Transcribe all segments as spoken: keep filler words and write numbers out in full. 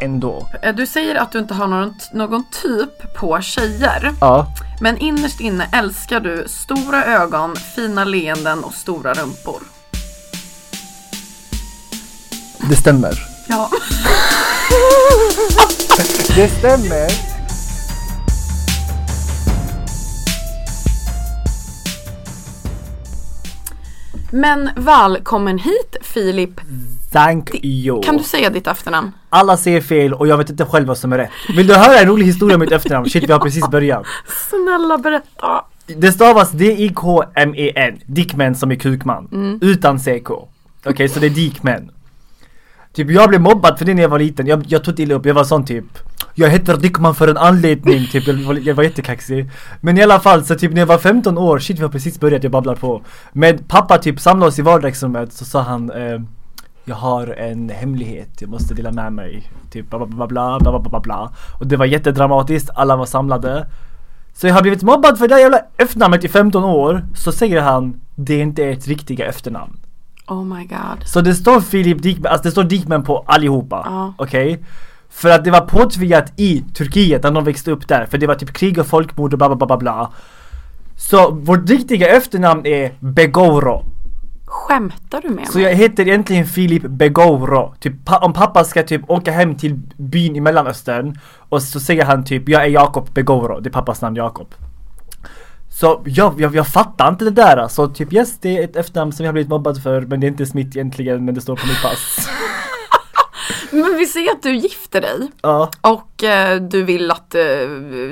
Ändå. Du säger att du inte har någon, någon typ på tjejer. Ja. Men innerst inne älskar du stora ögon, fina leenden och stora rumpor. Det stämmer. Ja. Det stämmer. Men välkommen hit, Filip. Thank you. Kan du säga ditt efternamn? Alla säger fel och jag vet inte själv vad som är rätt. Vill du höra en rolig historia om mitt efternamn? Shit, vi har precis börjat. Snälla, berätta. Det stavas D I K M E N. Dikmen, som är kukman. Mm. Utan C K. Okej, okay, så det är Dikmen. Typ, jag blev mobbad för det när jag var liten. Jag, jag tog illa upp, jag var sån typ... Jag heter Dikman för en anledning, typ. Jag var, jag var jättekaxig. Men i alla fall, så typ när jag var femton år... Shit, vi har precis börjat, jag babblar på. Med pappa typ samlade oss i vardagsrummet, så sa han... Eh, jag har en hemlighet, jag måste dela med mig. Typ bla bla bla bla bla bla. Och det var jättedramatiskt, alla var samlade. Så jag har blivit mobbad för det jävla efternamnet i femton år. Så säger han, det är inte ett riktiga efternamn. Oh my god. Så det står Filip Dikmen, alltså det står Dikmen på allihopa. Oh. Okej. Okay? För att det var påtvingat i Turkiet när de växte upp där. För det var typ krig och folkmord och bla bla bla bla. Så vårt riktiga efternamn är Begoro. Skämtar du med mig? Så jag heter egentligen Filip Begoro. Typ pa- om pappa ska typ åka hem till byn i Mellanöstern, och så säger han typ, jag är Jakob Begoro. Det är pappas namn, Jakob. Så jag, jag, jag fattar inte det där. Så typ yes, det är ett efternamn som jag har blivit mobbad för. Men det är inte smitt egentligen, men det står på mitt pass. Men vi ser att du gifter dig. Ja. Och eh, du vill att eh,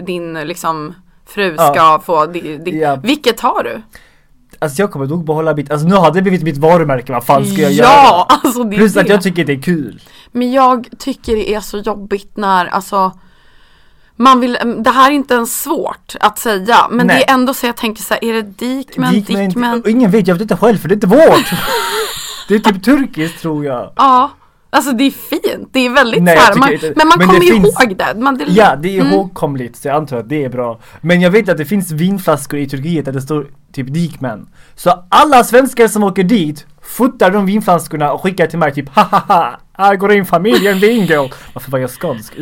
din liksom fru ska ja. få di, di, ja. Vilket har du? Alltså jag kommer nog behålla mitt... Alltså nu har det blivit mitt varumärke. Vad fan ska jag ja, göra? Ja, alltså det är Plus det. Att jag tycker det är kul. Men jag tycker det är så jobbigt när... Alltså... Man vill... Det här är inte ens svårt att säga. Men Nej. Det är ändå så jag tänker så här... Är det Dikmen, Dikmen? Dikmen? Ingen vet, jag vet inte själv. För det är inte vårt. Det är typ turkiskt, tror jag. Ja. Alltså det är fint. Det är väldigt Nej, så här... Man, inte, men man men kommer ju finns, ihåg det. Man, det. Ja, det är mm. ihågkomligt. Så jag antar att det är bra. Men jag vet att det finns vinflaskor i Turkiet där det står... typ Dikmen. Så alla svenskar som åker dit fotar de vinflaskorna och skickar till mig typ hahaha, här går in familjen bingo. Varför var jag skånsk?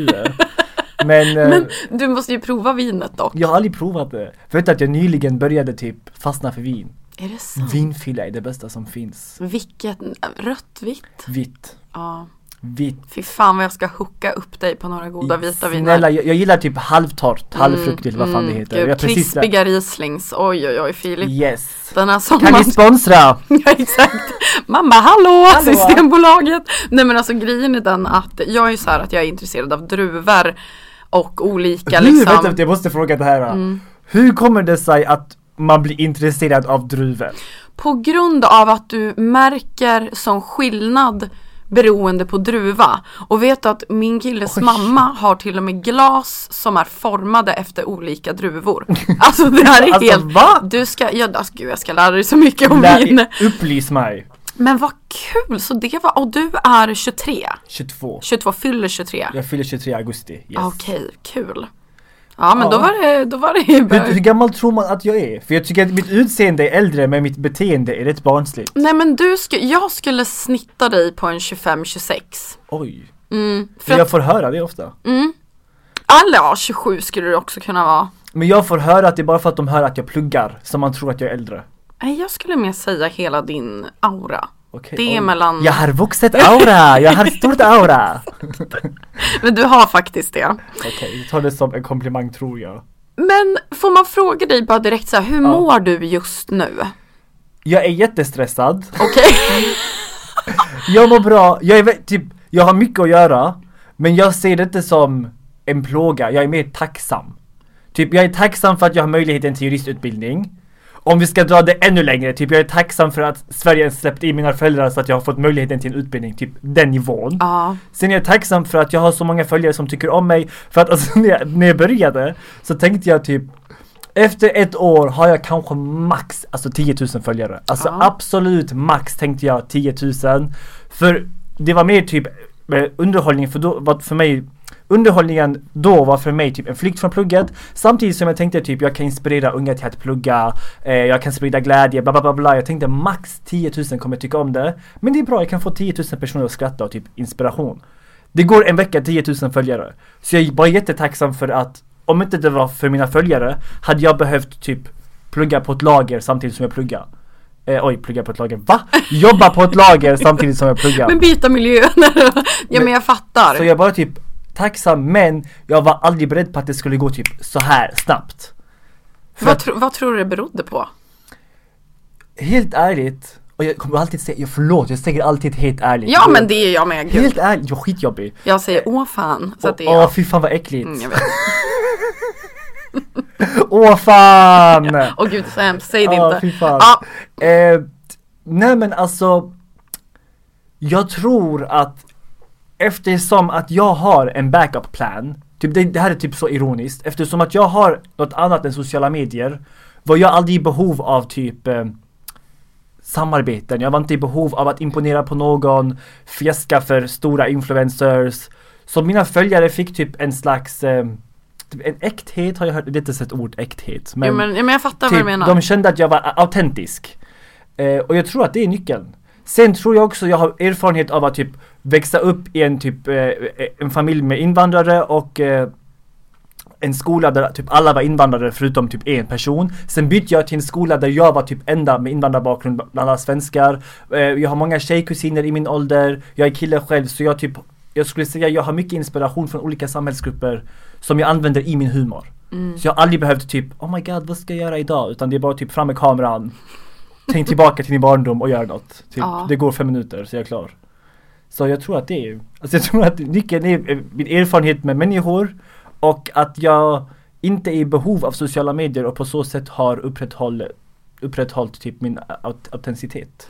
Men, Men du måste ju prova vinet dock. Jag har aldrig provat det. Vet du att jag nyligen började typ fastna för vin? Är det så? Vinfylla är det bästa som finns. Vilket? Rött, vitt? Vitt. Ja. Vitt. Fy fan vad jag ska hooka upp dig på några goda vita viner. Snälla, jag, jag gillar typ halvtort, halvfrukt eller mm, vad fan det heter. Gud, krispiga rislings, oj oj oj Filip. Yes. Den här sommaren... Kan ni sponsra? Ja, exakt. Mamma, hallå, hallå, Systembolaget. Nej men alltså grejen är den att jag är så här att jag är intresserad av druvor och olika Hur, liksom. Vänta, jag måste fråga det här. Mm. Hur kommer det sig att man blir intresserad av druvor? På grund av att du märker som skillnad beroende på druva. Och vet att min killes Oj. mamma har till och med glas som är formade efter olika druvor. Alltså det här är alltså, helt... Va? Du ska... Ja, alltså, gud, jag ska lära dig så mycket om Lär, min... Upplys mig. Men vad kul, så det var... Och du är tjugotre? tjugotvå. tjugotvå, fyller tjugotre? Jag fyller tjugotre i augusti, yes. Okej, okay, kul. Ja, men ja. Då var det, då var det hur, hur gammal tror man att jag är? För jag tycker att mitt utseende är äldre, men mitt beteende är rätt barnsligt. Nej, men du sku, jag skulle snitta dig på en tjugofem till tjugosex. Oj. Mm, för jag att, får höra det ofta. Mm. Alla ja, tjugosju skulle du också kunna vara. Men jag får höra att det är bara för att de hör att jag pluggar som man tror att jag är äldre. Nej, jag skulle mer säga hela din aura. Okej, det är oj. mellan... Jag har vuxet aura! Jag har stort aura! Men du har faktiskt det. Okej, jag tar det som en komplimang tror jag. Men får man fråga dig bara direkt så här, hur ja. mår du just nu? Jag är jättestressad. Okej. Jag mår bra. Jag, är, typ, jag har mycket att göra. Men jag ser det inte som en plåga. Jag är mer tacksam. Typ, jag är tacksam för att jag har möjligheten till juristutbildning. Om vi ska dra det ännu längre, typ jag är tacksam för att Sverige släppte in mina föräldrar så att jag har fått möjligheten till en utbildning, typ den nivån. Uh. Sen är jag tacksam för att jag har så många följare som tycker om mig. För att alltså, när, jag, när jag började så tänkte jag typ, efter ett år har jag kanske max, alltså tio tusen följare. Alltså uh. absolut max tänkte jag tio tusen. För det var mer typ underhållning, för då var för mig... Underhållningen då var för mig typ en flykt från plugget. Samtidigt som jag tänkte typ jag kan inspirera unga till att plugga, eh, jag kan sprida glädje, bla, bla, bla, bla. Jag tänkte max tio tusen kommer tycka om det. Men det är bra, jag kan få tio tusen personer att skratta och typ inspiration. Det går en vecka tio tusen följare. Så jag var jättetacksam för att om inte det var för mina följare hade jag behövt typ plugga på ett lager samtidigt som jag pluggar. Eh, oj, plugga på ett lager. Va? Jobba på ett lager samtidigt som jag pluggar. Men byta miljö. Ja, men, men jag fattar. Så jag bara typ tacksam, men jag var aldrig beredd på att det skulle gå typ så här snabbt. Vad, tro, vad tror du det berodde på? Helt ärligt, och jag kommer alltid säga, jag förlåt, jag säger alltid helt ärligt. Ja, jag, men det är jag med. Gud. Helt ärligt, jag är skitjobbig. Jag säger, åh fan. Så åh, att det är åh, fy fan vad äckligt. Mm, jag vet. Åh fan. Åh gud, så hemskt, säg det åh, inte. Ah. Eh, nej men alltså, jag tror att eftersom att jag har en backup plan, typ det, det här är typ så ironiskt, eftersom att jag har något annat än sociala medier var jag aldrig i behov av typ eh, samarbeten. Jag var inte i behov av att imponera på någon, fjäska för stora influencers. Så mina följare fick typ en slags eh, typ en äkthet, har jag hört, det är inte sett ord äkthet, men, jo, men, men jag fattar typ, vad du menar. De kände att jag var autentisk. Eh, och jag tror att det är nyckeln. Sen tror jag också jag har erfarenhet av att typ växa upp i en typ eh, en familj med invandrare och eh, en skola där typ alla var invandrare förutom typ en person. Sen bytte jag till en skola där jag var typ enda med invandrarbakgrund bland alla svenskar. Eh, jag har många tjejkusiner i min ålder. Jag är kille själv, så jag typ jag skulle säga jag har mycket inspiration från olika samhällsgrupper som jag använder i min humor. Mm. Så jag har aldrig behövt typ oh my god, vad ska jag göra idag, utan det är bara typ fram med kameran. Tänk tillbaka till din barndom och gör något. Typ, ja. Det går fem minuter så jag är klar. Så jag tror att det är... Alltså jag tror att nyckeln är min erfarenhet med människor. Och att jag inte är i behov av sociala medier. Och på så sätt har upprätthåll, upprätthållt typ min autenticitet.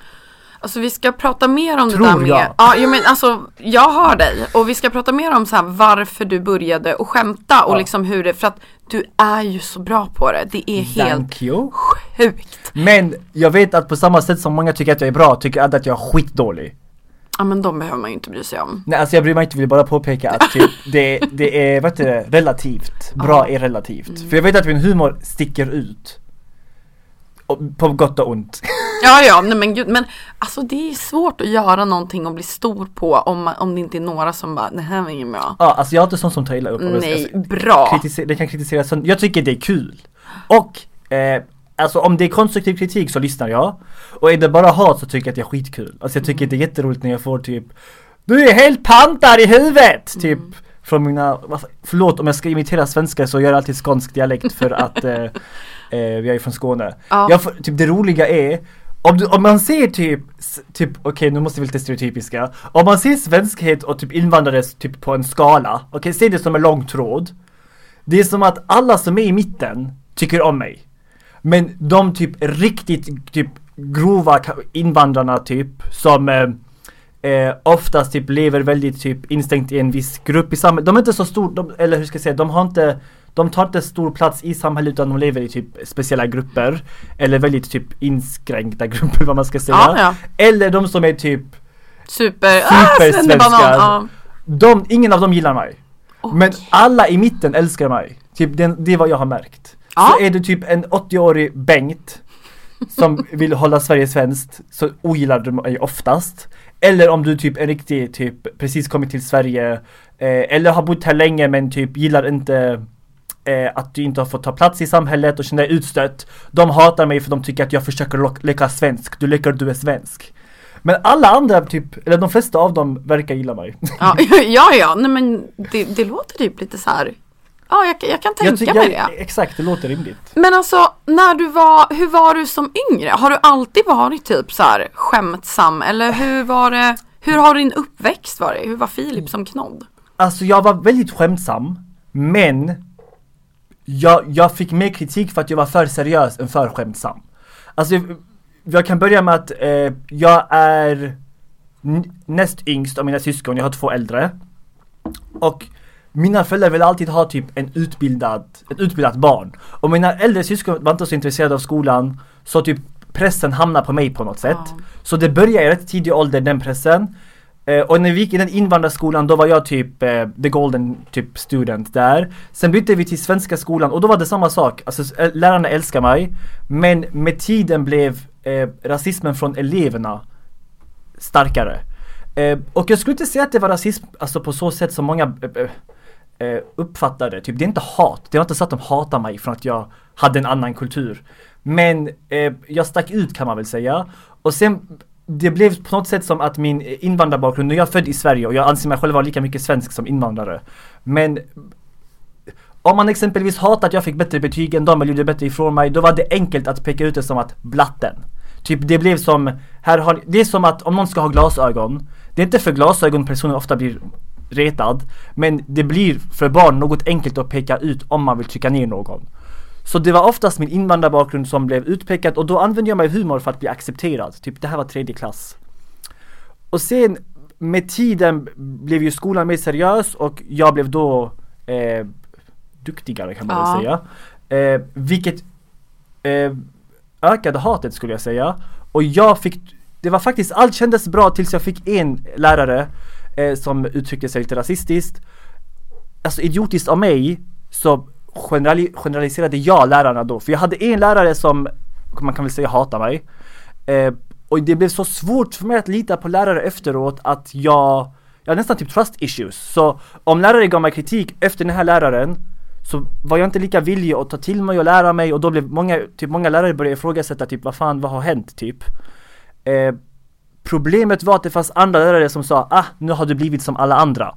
Alltså vi ska prata mer om tror det där med... Jag. Ja, jag men, alltså, jag hör dig. Och vi ska prata mer om så här, varför du började och skämta. Och ja. liksom hur det... För att du är ju så bra på det. Det är helt sjukt. Men jag vet att på samma sätt som många tycker att jag är bra, tycker alla att jag är skitdålig. Ja, men de behöver man ju inte bry sig om. Nej, alltså jag bryr mig inte, vill bara påpeka att typ, det, det är, vad heter det, relativt. Bra är relativt. Mm. För jag vet att min humor sticker ut. Och, på gott och ont. Ja, ja, nej, men gud, men alltså det är svårt att göra någonting och bli stor på om, om det inte är några som bara, det här var ingen bra. Ja, alltså jag är inte sån som tar illa upp. Nej, alltså, bra. Kritiser- det kan kritiseras, jag tycker det är kul. Och, eh, alltså om det är konstruktiv kritik så lyssnar jag. Och är det bara hat så tycker jag att det är skitkul. Alltså jag tycker mm. det är jätteroligt när jag får typ, du är helt pantar i huvudet, mm. typ. Från mina, förlåt om jag ska imitera svenska så gör jag alltid skånsk dialekt för att eh, eh, jag är från Skåne. Ja. Jag får, typ det roliga är, om, du, om man ser typ, typ okej okay, nu måste vi lite stereotypiska. Om man ser svenskhet och typ invandrare typ på en skala, okej okay, ser det som en lång tråd. Det är som att alla som är i mitten tycker om mig. Men de typ riktigt typ grova invandrarna typ som... Eh, eh, oftast typ lever väldigt typ instängt i en viss grupp i samhället. De är inte så stor, de, eller hur ska jag säga, de har inte, de tar inte stor plats i samhället, utan de lever i typ speciella grupper eller väldigt typ inskränkta grupper, vad man ska säga. Ja, ja. Eller de som är typ super supersvenskar. Ah, de, ingen av dem gillar mig. Okay. Men alla i mitten älskar mig. Typ det, det är vad jag har märkt. Ah. Så är du typ en åttioårig Bengt som vill hålla Sverige svenskt, så ogillar du mig oftast. Eller om du typ är riktig, typ precis kommit till Sverige eh, eller har bott här länge men typ gillar inte eh, att du inte har fått ta plats i samhället och känner dig utstött. De hatar mig för de tycker att jag försöker lo- leka svensk. Du leker du är svensk. Men alla andra typ, eller de flesta av dem verkar gilla mig. Ja, ja, ja. Nej, men det, det låter typ lite så här. Ja, jag, jag kan tänka jag tycker, mig det. Jag, exakt, det låter rimligt. Men alltså, när du var, hur var du som yngre? Har du alltid varit typ så här skämtsam? Eller hur var det, hur har din uppväxt varit? Hur var Filip som knodd? Alltså, jag var väldigt skämtsam. Men jag, jag fick mer kritik för att jag var för seriös än för skämtsam. Alltså, jag, jag kan börja med att eh, jag är n- näst yngst av mina syskon. Jag har två äldre. Och mina föräldrar vill alltid ha typ en utbildad, ett utbildat barn. Och mina äldre syskon var inte så intresserade av skolan. Så typ pressen hamnade på mig på något sätt. Mm. Så det började i rätt tidig ålder, den pressen. Eh, och när vi gick i den invandrarskolan, då var jag typ eh, the golden typ student där. Sen bytte vi till svenska skolan och då var det samma sak. Alltså lärarna älskar mig. Men med tiden blev eh, rasismen från eleverna starkare. Eh, och jag skulle inte säga att det var rasism alltså på så sätt som många Eh, uppfattade, typ det är inte hat, det var inte så att de hatar mig för att jag hade en annan kultur, men eh, jag stack ut kan man väl säga. Och sen, det blev på något sätt som att min invandrarbakgrund, nu är jag född i Sverige och jag anser mig själv vara lika mycket svensk som invandrare, men om man exempelvis hatar att jag fick bättre betyg än dem eller gjorde bättre ifrån mig, då var det enkelt att peka ut det som att blatten, typ det blev som här har, det är som att om någon ska ha glasögon, det är inte för glasögon personer ofta blir retad, men det blir för barn något enkelt att peka ut om man vill trycka ner någon. Så det var oftast min invandrarbakgrund som blev utpekad, och då använde jag mig av humor för att bli accepterad. Typ det här var tredje klass. Och sen med tiden blev ju skolan mer seriös och jag blev då eh, duktigare kan man ja. väl säga. Eh, vilket eh, ökade hatet skulle jag säga. Och jag fick, det var faktiskt, allt kändes bra tills jag fick en lärare som uttryckte sig lite rasistiskt. Alltså idiotiskt av mig så generali- generaliserade jag lärarna då. För jag hade en lärare som man kan väl säga hatar mig. Eh, och det blev så svårt för mig att lita på lärare efteråt att jag jag hade nästan typ trust issues. Så om lärare gav mig kritik efter den här läraren så var jag inte lika villig att ta till mig och lära mig, och då blev många typ många lärare började ifrågasätta typ vad fan vad har hänt typ. Eh, Problemet var att det fanns andra lärare som sa ah, nu har du blivit som alla andra.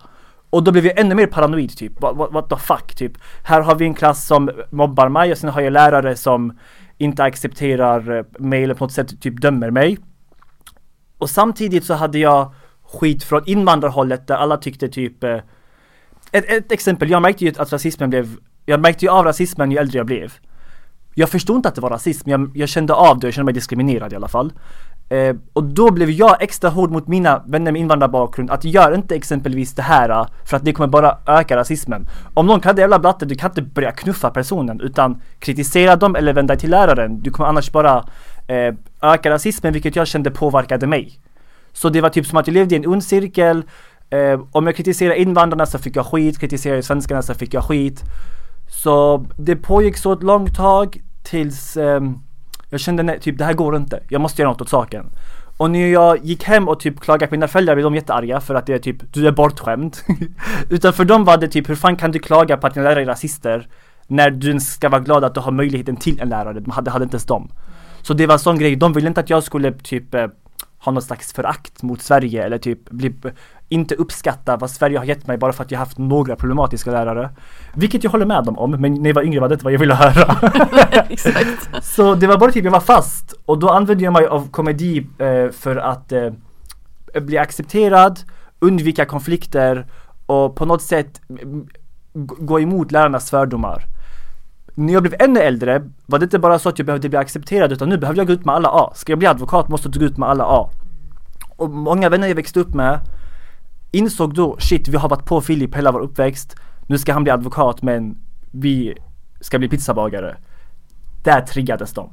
Och då blev jag ännu mer paranoid typ. What, what, what the fuck typ. Här har vi en klass som mobbar mig och sen har jag lärare som inte accepterar mig eller på något sätt typ dömer mig. Och samtidigt så hade jag skit från invandrarhållet där alla tyckte typ eh, ett, ett exempel, jag märkte ju att rasismen blev, jag märkte ju av rasismen ju äldre jag blev. Jag förstod inte att det var rasism. Jag, jag kände av det, jag kände mig diskriminerad i alla fall. Eh, och då blev jag extra hård mot mina vänner med invandrarbakgrund. Att gör inte exempelvis det här för att det kommer bara öka rasismen. Om någon kan det jävla blatte, du kan inte börja knuffa personen utan kritisera dem eller vända till läraren. Du kommer annars bara eh, öka rasismen, vilket jag kände påverkade mig. Så det var typ som att jag levde i en ond cirkel. Eh, om jag kritiserade invandrarna så fick jag skit, kritiserade svenskarna så fick jag skit. Så det pågick så ett långt tag tills Eh, jag kände nej, typ det här går inte. Jag måste göra något åt saken. Och när jag gick hem och typ klagade på mina föräldrar blev de jättearga för att det är typ du är bortskämd. Utan för dem var det typ hur fan kan du klaga på att dina lärare är rasister när du ska vara glad att du har möjligheten till en lärare. De hade, hade inte ens dem. Så det var en sån grej. De ville inte att jag skulle typ eh, ha någon slags förakt mot Sverige eller typ bli, inte uppskatta vad Sverige har gett mig bara för att jag haft några problematiska lärare. Vilket jag håller med dem om, men när jag var yngre var det inte vad jag ville höra. Exakt. Så det var bara typ jag var fast och då använde jag mig av komedi eh, för att eh, bli accepterad, undvika konflikter och på något sätt gå emot lärarnas fördomar. När jag blev ännu äldre var det inte bara så att jag behövde bli accepterad utan nu behövde jag gå ut med alla A. Ska jag bli advokat måste jag gå ut med alla A. och många vänner jag växte upp med insåg då, shit, vi har varit på Filip hela vår uppväxt, nu ska han bli advokat, men vi ska bli pizzabagare. Där triggades de.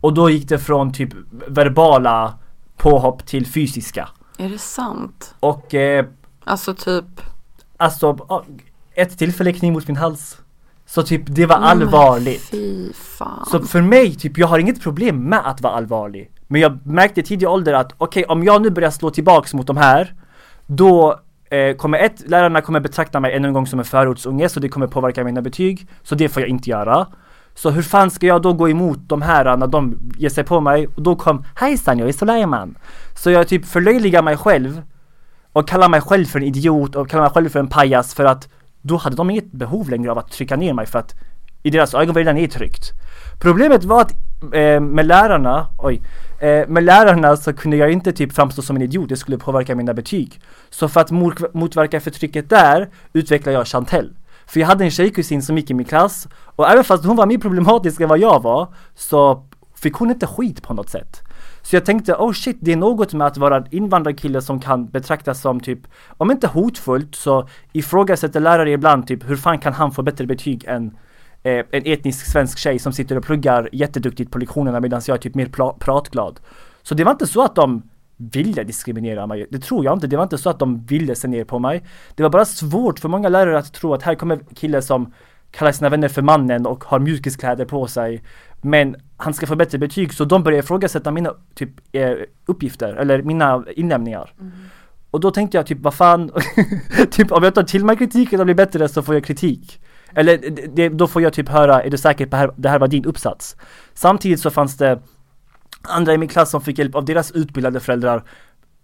Och då gick det från typ verbala påhopp till fysiska. Är det sant? Och eh, alltså typ alltså ett tillfälle kniv mot min hals. Så typ det var allvarligt. Fy fan. Så för mig typ, jag har inget problem med att vara allvarlig, men jag märkte i tidig ålder att okej, okay, om jag nu börjar slå tillbaks mot de här, då eh, kommer ett lärarna kommer betrakta mig ännu en gång som en förortsunge, så det kommer påverka mina betyg, så det får jag inte göra. Så hur fan ska jag då gå emot de här när de ger sig på mig? Och då kom, hejsan, jag är Soleiman. Så jag typ förlöjligar mig själv och kallar mig själv för en idiot och kallar mig själv för en pajas, för att då hade de inget behov längre av att trycka ner mig, för att i deras ögon var det redan nedtryckt. Problemet var att eh, med lärarna oj, eh, med lärarna så kunde jag inte typ framstå som en idiot, det skulle påverka mina betyg. Så för att motverka förtrycket där utvecklade jag Chantel. För jag hade en tjejkusin som gick i min klass, och även fast hon var mer problematisk än vad jag var, så fick hon inte skit på något sätt. Så jag tänkte, oh shit, det är något med att vara en invandrarkille som kan betraktas som typ, om inte hotfullt, så ifrågasätter lärare ibland typ, hur fan kan han få bättre betyg än eh, en etnisk svensk tjej som sitter och pluggar jätteduktigt på lektionerna, medan jag är typ mer pra- pratglad. Så det var inte så att de ville diskriminera mig, det tror jag inte. Det var inte så att de ville se ner på mig. Det var bara svårt för många lärare att tro att här kommer kille som kallar sina vänner för mannen och har mjukiskläder på sig, men han ska få bättre betyg, så de började ifrågasätta mina typ, eh, uppgifter eller mina inlämningar. Mm. Och då tänkte jag typ, vad fan typ, om jag tar till mig kritiken och blir bättre, så får jag kritik. Eller det, då får jag typ höra, är du säker på här, det här var din uppsats? Samtidigt så fanns det andra i min klass som fick hjälp av deras utbildade föräldrar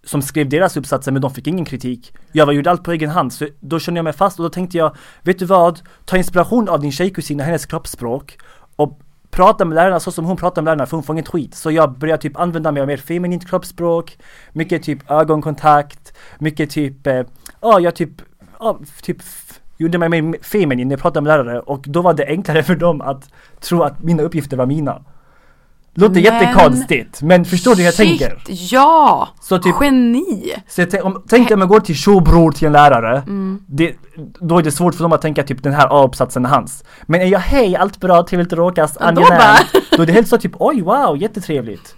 som skrev deras uppsatser, men de fick ingen kritik. Jag var gjorde allt på egen hand, så då kände jag mig fast, och då tänkte jag, vet du vad, ta inspiration av din tjejkusin och hennes kroppsspråk och prata med lärarna så som hon pratar med lärarna, för hon får inget skit. Så jag började typ använda mig av mer feminint kroppsspråk, mycket typ ögonkontakt, mycket typ, ja eh, oh, jag typ, oh, typ f- gjorde mig mer feminin när jag pratade med lärare, och då var det enklare för dem att tro att mina uppgifter var mina. Låter jättekonstigt, men förstår du hur jag tänker? Ja, så typ, geni. Så jag tänk, om, tänk om jag går till showbror till en lärare, mm. det, då är det svårt för dem att tänka typ den här A-uppsatsen är hans. Men är jag hej, allt bra, trevligt att råkas, angenäm, då är det helt så typ, oj wow, jättetrevligt.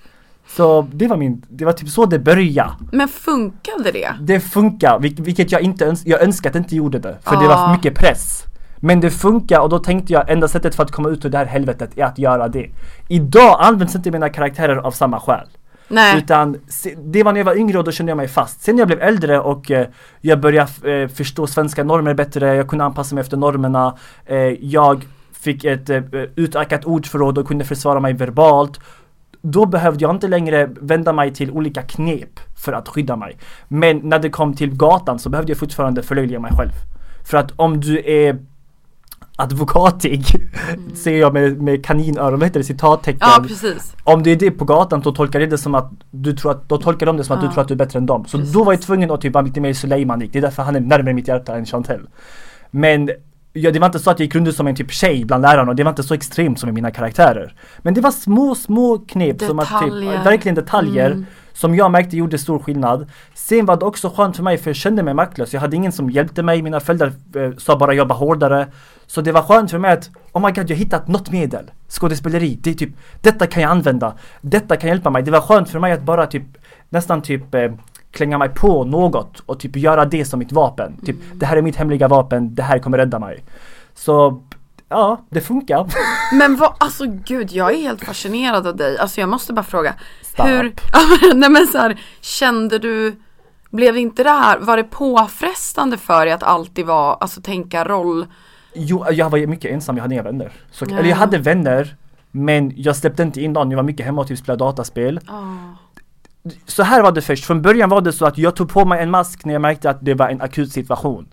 Så det var min, det var typ så det började. Men funkade det? Det funkar, vilket jag inte öns- jag önskar att jag inte gjorde det, för ah. det var mycket press. Men det funkar, och då tänkte jag, enda sättet för att komma ut ur det här helvetet är att göra det. Idag används inte mina karaktärer av samma skäl. Nej. Utan det var när jag var yngre, och då kände jag mig fast. Sen när jag blev äldre och eh, jag började eh, förstå svenska normer bättre, jag kunde anpassa mig efter normerna, eh, jag fick ett eh, utökat ordförråd och kunde försvara mig verbalt. Då behövde jag inte längre vända mig till olika knep för att skydda mig. Men när det kom till gatan så behövde jag fortfarande förlöjliga mig själv. För att om du är advokatig, mm. ser jag med, med kaninöron, heter det, citattecken. Ja, precis. Om det är det på gatan, då tolkar de det som att du tror att, då tolkar de det som att ja. du tror att du är bättre än dem. Så precis. Då var jag tvungen att typ vara lite mer Soleimanik. Det är därför han är närmare mitt hjärta än Chantel. Men ja, det var inte så att jag gick runt som en typ tjej bland lärarna, och det var inte så extremt som i mina karaktärer. Men det var små, små knep, detaljer. Som att typ, verkligen detaljer, mm. som jag märkte gjorde stor skillnad. Sen var det också skönt för mig, för jag kände mig maktlös. Jag hade ingen som hjälpte mig. Mina föräldrar eh, sa bara jobba hårdare. Så det var skönt för mig att, oh my god, jag hittat något medel. Skådespeleri, det är typ, detta kan jag använda. Detta kan hjälpa mig. Det var skönt för mig att bara typ, nästan typ eh, klänga mig på något och typ göra det som mitt vapen. Mm. Typ, det här är mitt hemliga vapen, det här kommer rädda mig. Så ja, det funkar. Men vad, alltså gud, jag är helt fascinerad av dig. Alltså jag måste bara fråga, Stop. hur, nej men så här, kände du, blev inte det här, var det påfrestande för dig att alltid vara, alltså tänka roll? Jo, jag var mycket ensam, jag hade inga vänner. Så, ja. Eller jag hade vänner, men jag släppte inte in dem, jag var mycket hemma och typ spelade dataspel. Oh. Så här var det först, från början var det så att jag tog på mig en mask när jag märkte att det var en akut situation.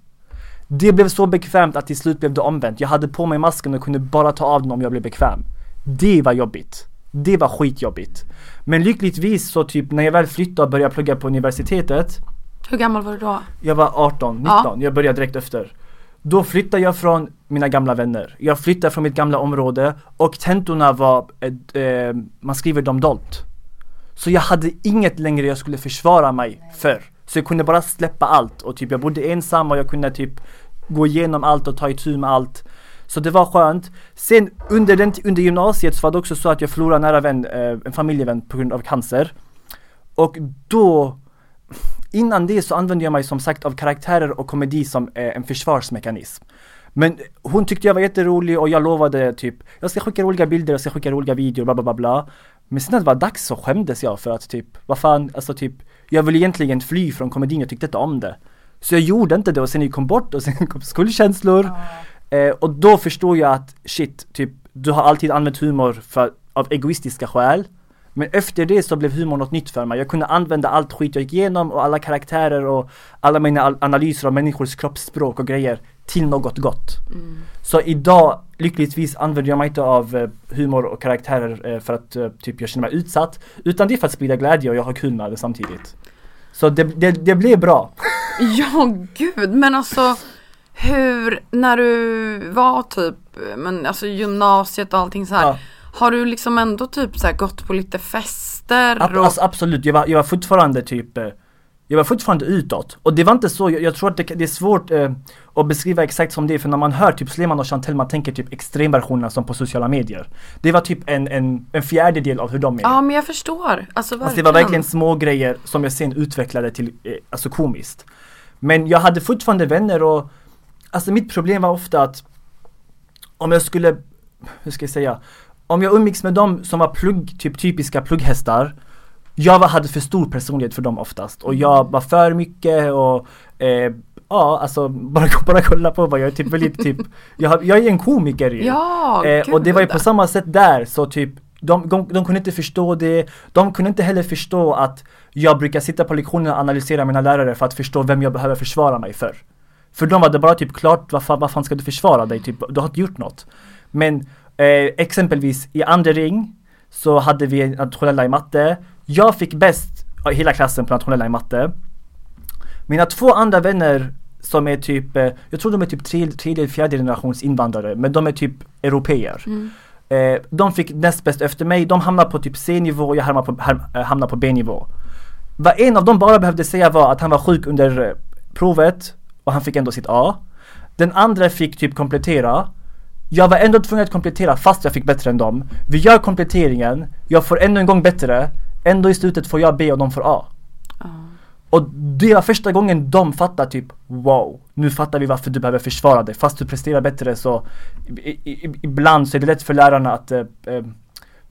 Det blev så bekvämt att till slut blev det omvänt. Jag hade på mig masken och kunde bara ta av den om jag blev bekväm. Det var jobbigt. Det var skitjobbigt. Men lyckligtvis så typ när jag väl flyttade och började plugga på universitetet. Hur gammal var du då? Jag var arton, nitton. Ja. Jag började direkt efter. Då flyttade jag från mina gamla vänner. Jag flyttade från mitt gamla område, och tentorna var, eh, man skriver dem dolt. Så jag hade inget längre jag skulle försvara mig för. Så jag kunde bara släppa allt. Och typ jag bodde ensam och jag kunde typ gå igenom allt och ta itu med allt. Så det var skönt. Sen under, den, under gymnasiet så var det också så att jag förlorade en nära vän, eh, en familjevän på grund av cancer. Och då, innan det så använde jag mig som sagt av karaktärer och komedi som eh, en försvarsmekanism. Men hon tyckte jag var jätterolig och jag lovade typ, jag ska skicka roliga bilder, jag ska skicka roliga videor, bla bla bla bla. Men sen när det var dags så skämdes jag för att typ, vad fan, alltså typ, jag ville egentligen fly från komedin, jag tyckte inte om det. Så jag gjorde inte det och sen jag kom bort och sen kom skuldkänslor. Mm. Eh, och då förstår jag att shit, typ, du har alltid använt humor för, av egoistiska skäl. Men efter det så blev humor något nytt för mig. Jag kunde använda allt skit jag gick igenom och alla karaktärer och alla mina analyser av människors kroppsspråk och grejer till något gott. Mm. Så idag lyckligtvis använder jag mig inte av humor och karaktärer för att typ, jag känner mig utsatt. Utan det är för att sprida glädje och jag har kul med det samtidigt. Så det, det, det blev bra. Ja, gud. Men alltså, hur, när du var typ, men alltså gymnasiet och allting så här. Ja. Har du liksom ändå typ så här gått på lite fester? Ab- och... alltså, absolut, jag var, jag var fortfarande typ, jag var fortfarande utåt. Och det var inte så, jag, jag tror att det, det är svårt eh, att beskriva exakt som det. För när man hör typ Sleman och Chantel, man tänker typ extremversionerna som på sociala medier. Det var typ en, en, en fjärdedel av hur de är. Ja, men jag förstår. Alltså, alltså det var verkligen små grejer som jag sen utvecklade till eh, alltså komiskt. Men jag hade fortfarande vänner och alltså mitt problem var ofta att om jag skulle, hur ska jag säga... Om jag umgicks med dem som var plugg, typ typiska plugghästar, jag var, hade för stor personlighet för dem oftast. Och jag var för mycket och eh, ja, alltså bara, bara kolla på vad jag är typ väldigt typ, jag, jag är en komiker ju. Ja, eh, och det var ju på samma sätt där, så typ de, de, de kunde inte förstå det, de kunde inte heller förstå att jag brukar sitta på lektionerna och analysera mina lärare för att förstå vem jag behöver försvara mig för. För de var det bara typ klart, vad fan, vad fan ska du försvara dig, typ, du har inte gjort något. Men Eh, exempelvis i andra ring så hade vi nationella i matte. Jag fick bäst i hela klassen på nationella i matte. Mina två andra vänner som är typ, eh, jag tror de är typ tredje tre eller fjärde generations invandrare, men de är typ europeer. Mm. Eh, de fick näst bäst efter mig. De hamnade på typ C-nivå och jag hamnade på, ham, hamnade på B-nivå. Vad en av dem bara behövde säga var att han var sjuk under provet och han fick ändå sitt A. Den andra fick typ komplettera. Jag var ändå tvungen att komplettera fast jag fick bättre än dem. Vi gör kompletteringen. Jag får ändå en gång bättre. Ändå i slutet får jag B och de får A. Uh. Och det var första gången de fattade typ, wow, nu fattar vi varför du behöver försvara dig. Fast du presterar bättre så i, i, ibland så är det lätt för lärarna att eh, eh,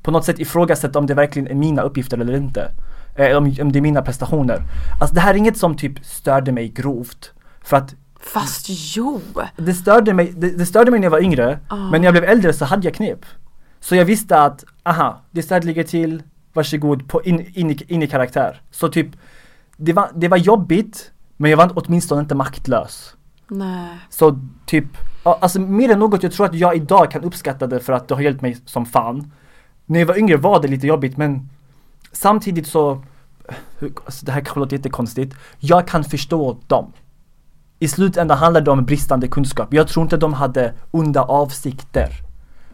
på något sätt ifrågasätta om det verkligen är mina uppgifter eller inte. Eh, om, om det är mina prestationer. Alltså det här är inget som typ störde mig grovt. För att Fast jo. Det störde mig, det, det störde mig när jag var yngre, oh. men när jag blev äldre så hade jag knep. Så jag visste att, aha, det störd ligger till, varsågod, på in, in, in, in i karaktär. Så typ, det var, det var jobbigt, men jag var åtminstone inte maktlös. Nej. Så typ, alltså mer än något, jag tror att jag idag kan uppskatta det för att det har hjälpt mig som fan. När jag var yngre var det lite jobbigt, men samtidigt så, alltså det här kanske låter jättekonstigt, jag kan förstå dem. I slutändan handlade det om bristande kunskap. Jag tror inte de hade onda avsikter.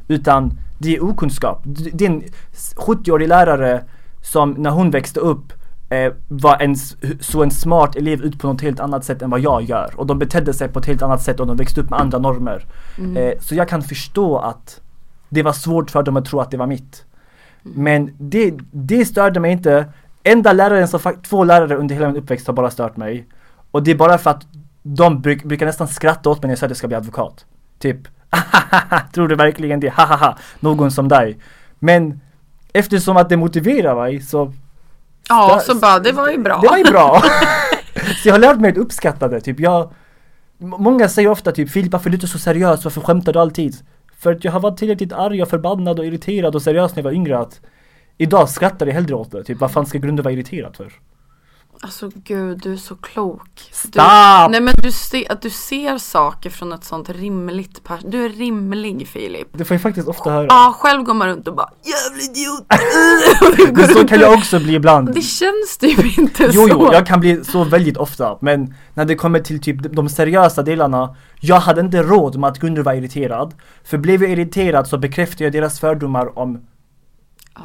Utan det är okunskap. Det är en sjuttioårig lärare som när hon växte upp eh, var en, så en smart elev ut på något helt annat sätt än vad jag gör. Och de betedde sig på ett helt annat sätt och de växte upp med andra normer. Mm. Eh, så jag kan förstå att det var svårt för dem att tro att det var mitt. Men det, det störde mig inte. Enda läraren som, två lärare under hela min uppväxt har bara stört mig. Och det är bara för att de bruk, brukar nästan skratta åt mig när jag säger att jag ska bli advokat. Typ, tror du verkligen det? Hahaha, någon som dig. Men eftersom att det motiverar mig så... Ja, så bara, det var ju bra. Det var ju bra. Så jag har lärt mig att uppskatta det. Typ, jag, många säger ofta typ, Filip, varför är du inte så seriös? Varför skämtar du alltid? För att jag har varit tillräckligt arg och förbannad och irriterad och seriös när jag var yngre. Att idag skrattar jag hellre åt det. Typ, vad fan ska grunden vara irriterad för? Alltså gud, du är så klok. Du, nej men du ser att du ser saker från ett sånt rimligt pers- du är rimlig, Filip. Det får jag faktiskt ofta höra. Ja, själv går man runt och bara jävla idiot. Men så kan jag också bli ibland. Det känns typ inte jo, så. Jo jo, jag kan bli så väldigt ofta, men när det kommer till typ de seriösa delarna, jag hade inte råd med att Gunnar var irriterad, för blev jag irriterad så bekräftade jag deras fördomar om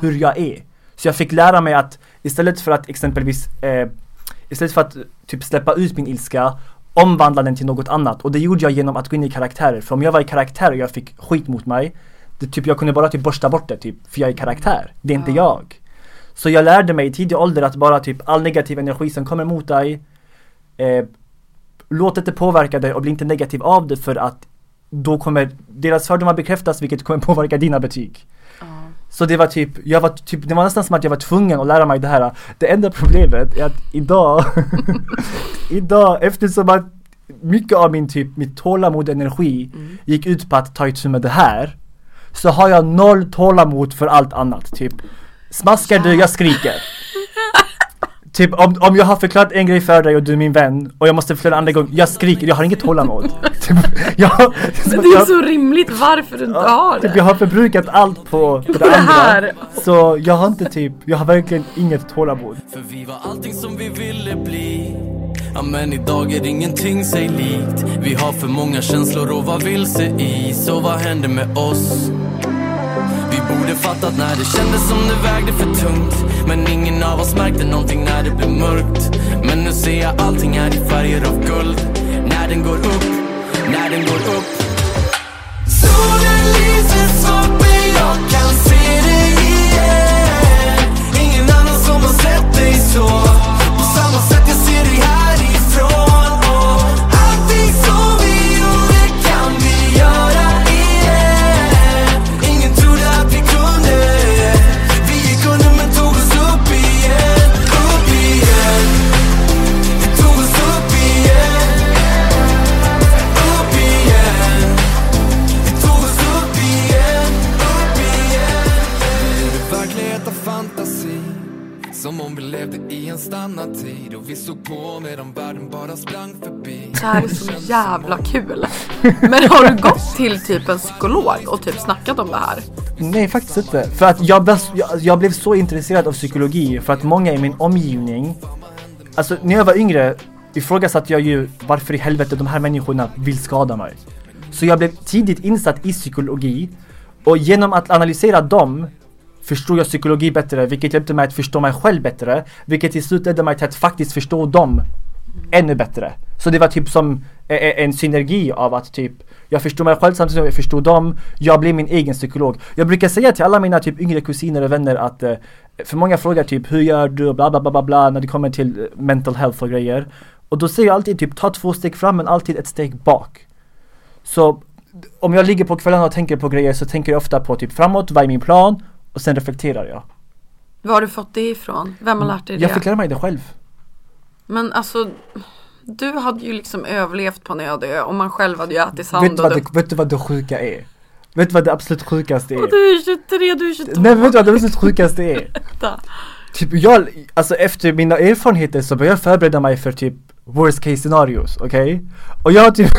hur jag är. Så jag fick lära mig att istället för att exempelvis eh, istället för att typ släppa ut min ilska, omvandla den till något annat. Och det gjorde jag genom att gå in i karaktärer. För om jag var i karaktär och jag fick skit mot mig, det, typ, jag kunde bara typ borsta bort det typ, för jag är karaktär, det är inte jag. Så jag lärde mig i tidig ålder att bara typ all negativ energi som kommer mot dig, eh, låt det inte påverka dig och bli inte negativ av det, för att då kommer deras fördomar bekräftas, vilket kommer påverka dina betyg. Så det var typ, jag var typ, det var nästan som att jag var tvungen att lära mig det här. Det enda problemet är att idag, idag eftersom att mycket av min typ, mitt tålamod och energi mm. gick ut på att ta itu med det här, så har jag noll tålamod för allt annat. Typ, smaskar du, jag skriker. Typ, om, om jag har förklarat en grej för dig och du är min vän och jag måste förklara en andra gång, jag skriker, jag har inget tålamod. Typ, jag, det är jag, så rimligt varför du inte har det. Typ, jag har förbrukat allt på, på det, det här. Andra. Så jag har inte typ, jag har verkligen inget tålamod. För vi var allting som vi ville bli. Ja, men idag är ingenting sig likt. Vi har för många känslor och vad vill se i. Så vad händer med oss? Vi borde fattat när det kändes som det vägde för tungt. Men ingen av oss märkte någonting när det blev mörkt. Men nu ser jag allting är i färger av guld. När den går upp, när den går upp. Solen lyser svart men jag kan se dig igen. Ingen annan som har sett dig så. På samma sätt jag ser dig härifrån. Och allting som vi gjorde kan vi göra. Som om vi levde i en stannad tid och vi såg på med de världen bara sprang förbi. Det här är så jävla kul. Men har du gått till typ en psykolog och typ snackat om det här? Nej, faktiskt inte. För att jag, jag, jag blev så intresserad av psykologi för att många i min omgivning, alltså när jag var yngre ifrågasatte jag ju varför i helvete de här människorna vill skada mig. Så jag blev tidigt insatt i psykologi och genom att analysera dem förstod jag psykologi bättre, vilket hjälpte mig att förstå mig själv bättre, vilket i slut ledde mig till att faktiskt förstå dem ännu bättre. Så det var typ som en synergi av att typ jag förstod mig själv samtidigt som jag förstod dem. Jag blev min egen psykolog. Jag brukar säga till alla mina typ yngre kusiner och vänner att för många frågar typ hur gör du och bla bla bla bla när det kommer till mental health och grejer. Och då säger jag alltid typ ta två steg fram men alltid ett steg bak. Så om jag ligger på kvällen och tänker på grejer så tänker jag ofta på typ framåt, vad är min plan? Och sen reflekterar jag. Var har du fått det ifrån? Vem har lärt dig det? Jag fick lära mig det själv. Men alltså, du hade ju liksom överlevt på en öde och man själv hade ju ätit sand. Vet, och du... Det, vet du vad det sjuka är? Vet du vad det absolut sjukaste är? Och du är tjugotre, du är tjugotvå. Nej, vet du vad det absolut sjukaste är? Typ jag, alltså efter mina erfarenheter så började jag förbereda mig för typ worst case scenarios, okej? Okay? Och jag har typ,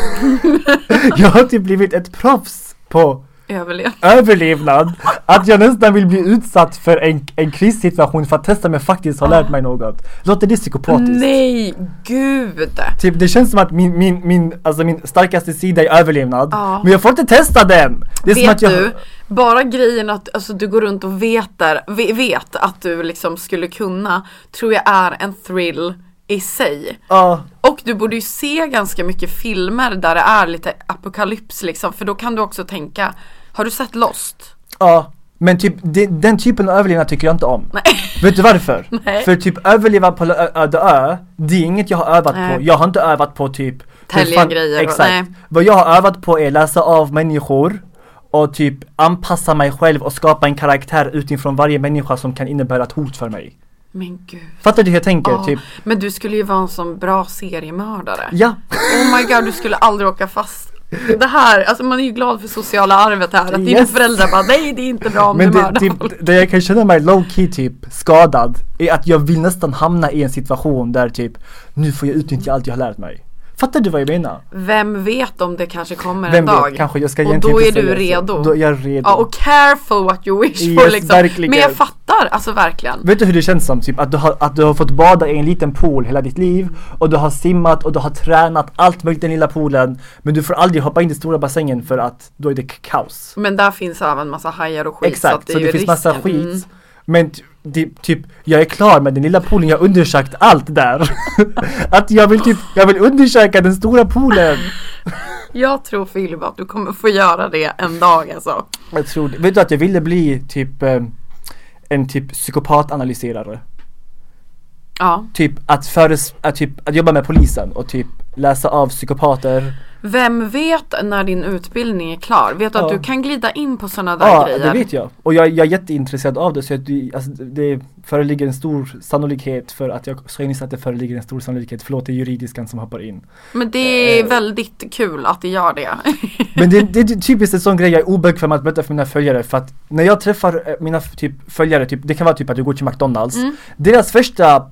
jag har typ blivit ett proffs på... Överlevnad. Överlevnad. Att jag nästan vill bli utsatt för en, en krissituation för att testa mig faktiskt har lärt mig något. Låter det psykopatiskt? Nej, gud. Typ, det känns som att min, min, min, alltså min starkaste sida är överlevnad. Ah. Men jag får inte testa den. Det är vet som att jag... du, bara grejen att alltså, du går runt och vet, där, vet att du liksom skulle kunna, tror jag är en thrill i sig. Uh. Och du borde ju se ganska mycket filmer där det är lite apokalyps liksom, för då kan du också tänka, har du sett Lost? Ja, uh, men typ de, den typen av överlevnad tycker jag inte om. Nej. Vet du varför? Nej. För typ överleva på öde ö, det är inget jag har övat Nej. på. Jag har inte övat på typ tälja grejer. Exakt. Nej. Vad jag har övat på är läsa av människor och typ anpassa mig själv och skapa en karaktär utifrån varje människa som kan innebära ett hot för mig. Men gud. Fattar du hur jag tänker? Oh, typ? Men du skulle ju vara en sån bra seriemördare. Ja. Oh my god, du skulle aldrig åka fast. Det här, alltså man är ju glad för sociala arvet här. Att yes. dina föräldrar bara, nej det är inte bra om men du det, mördar typ, det jag kan känna mig low key typ skadad är att jag vill nästan hamna i en situation där typ, nu får jag utnyttja allt jag har lärt mig. Fattar du vad jag menar? Vem vet om det kanske kommer Vem en dag? Vet, kanske jag ska och då är du redo. Då är jag redo. Ja, och careful what you wish yes, for. Liksom. Men jag fattar, alltså verkligen. Vet du hur det känns som? Typ, att, du har, att du har fått bada i en liten pool hela ditt liv. Och du har simmat och du har tränat allt möjligt i den lilla poolen. Men du får aldrig hoppa in i den stora bassängen för att då är det kaos. Men där finns även massa hajar och skit. Exakt, så, att det, så det finns risken. Massa skit. Mm. Men det, typ, jag är klar med den lilla poolen, jag har undersökt allt där. Att jag vill typ, jag vill undersöka den stora poolen. Jag tror, Filip, att du kommer få göra det en dag, alltså. Jag tror det. Vet du att jag ville bli typ en typ psykopatanalyserare? Ja. Typ att, föres- att, typ att jobba med polisen och typ läsa av psykopater. Vem vet när din utbildning är klar? Vet du ja. Att du kan glida in på sådana där ja, grejer? Ja, det vet jag. Och jag, jag är jätteintresserad av det. Så att du, alltså, det föreligger en stor sannolikhet för att jag ska inse att det föreligger en stor sannolikhet. Förlåt, det är juridiskan som hoppar in. Men det är uh, väldigt kul att det gör det. Men det, det är typiskt en sån grej jag är obekväm att möta för mina följare. För att när jag träffar mina typ, följare, typ, det kan vara typ att du går till McDonald's. Mm. Deras första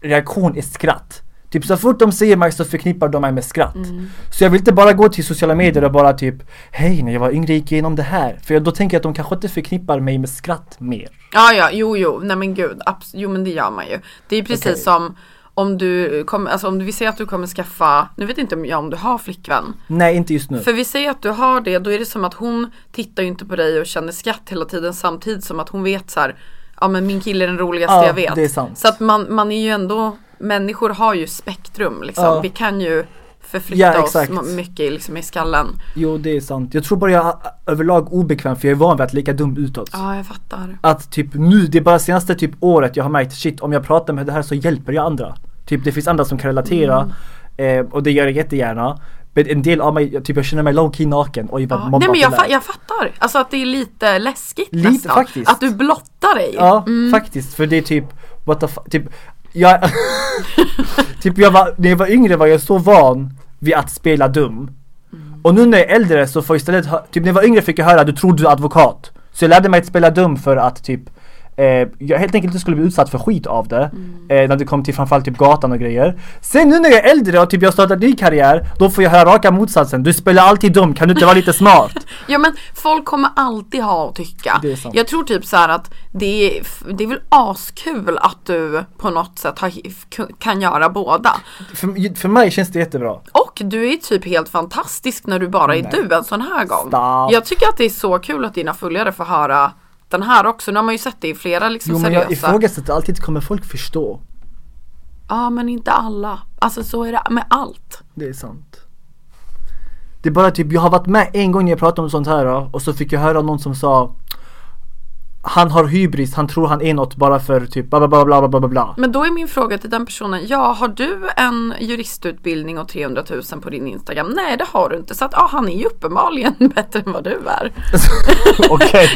reaktion är skratt. Typ så fort de ser mig så förknippar de mig med skratt. Mm. Så jag vill inte bara gå till sociala medier och bara typ hej, när jag var yngre gick igenom det här. För då tänker jag att de kanske inte förknippar mig med skratt mer. Ja, ja, jo, jo. Nej men gud, abs- jo men det gör man ju. Det är precis okay. Som om du kommer, alltså om du vill säga att du kommer skaffa, nu vet inte om jag om du har flickvän. Nej, inte just nu. För vi säger att du har det, då är det som att hon tittar ju inte på dig och känner skratt hela tiden samtidigt som att hon vet så här, ja men min kille är den roligaste ja, jag vet. Det är sant. Så att man, man är ju ändå... Människor har ju spektrum liksom. Ja. Vi kan ju förflytta ja, oss mycket liksom, i skallen. Jo, det är sant. Jag tror bara jag är överlag obekväm för jag är van vid att lika dum utåt. Ja, jag fattar. Att typ nu, det är bara senaste typ året jag har märkt shit, om jag pratar med det här så hjälper jag andra. Typ det finns andra som kan relatera mm. eh, och det gör jag jättegärna. Men en del av mig, typ jag känner mig low-key naken och ja. Nej men jag, fa- jag fattar. Alltså att det är lite läskigt lite, nästan. Faktiskt. Att du blottar dig. Ja, mm. faktiskt. För det är typ what the fuck, typ jag, typ jag var, när jag var yngre var jag så van vid att spela dum. Mm. Och nu när jag är äldre så får jag istället hö- typ när jag var yngre fick jag höra att du trodde du är advokat. Så jag lärde mig att spela dum för att typ eh, jag helt enkelt inte skulle bli utsatt för skit av det. Mm. Eh, när det kom till framförallt typ gatan och grejer. Sen nu när jag är äldre och typ jag startar ny karriär, då får jag höra raka motsatsen. Du spelar alltid dum, kan du inte vara lite smart? Ja men folk kommer alltid ha att tycka. Jag tror typ så här att det är, det är väl askul att du på något sätt har, kan göra båda. För, för mig känns det jättebra. Och du är typ helt fantastisk när du bara är nej. Du en sån här gång. Stop. Jag tycker att det är så kul att dina följare får höra den här också. Nu har man ju sett det i flera liksom, jo, men seriösa. Jag ifrågasätter alltid kommer folk förstå. Ja, men inte alla. Alltså så är det med allt. Det är sant. Det är bara typ, jag har varit med en gång när jag pratade om sånt här och så fick jag höra någon som sa han har hybris, han tror han är något bara för typ bla bla bla bla bla bla. Men då är min fråga till den personen, ja har du en juristutbildning och trehundratusen på din Instagram? Nej det har du inte, så att ah, han är ju uppenbarligen bättre än vad du är. Okej.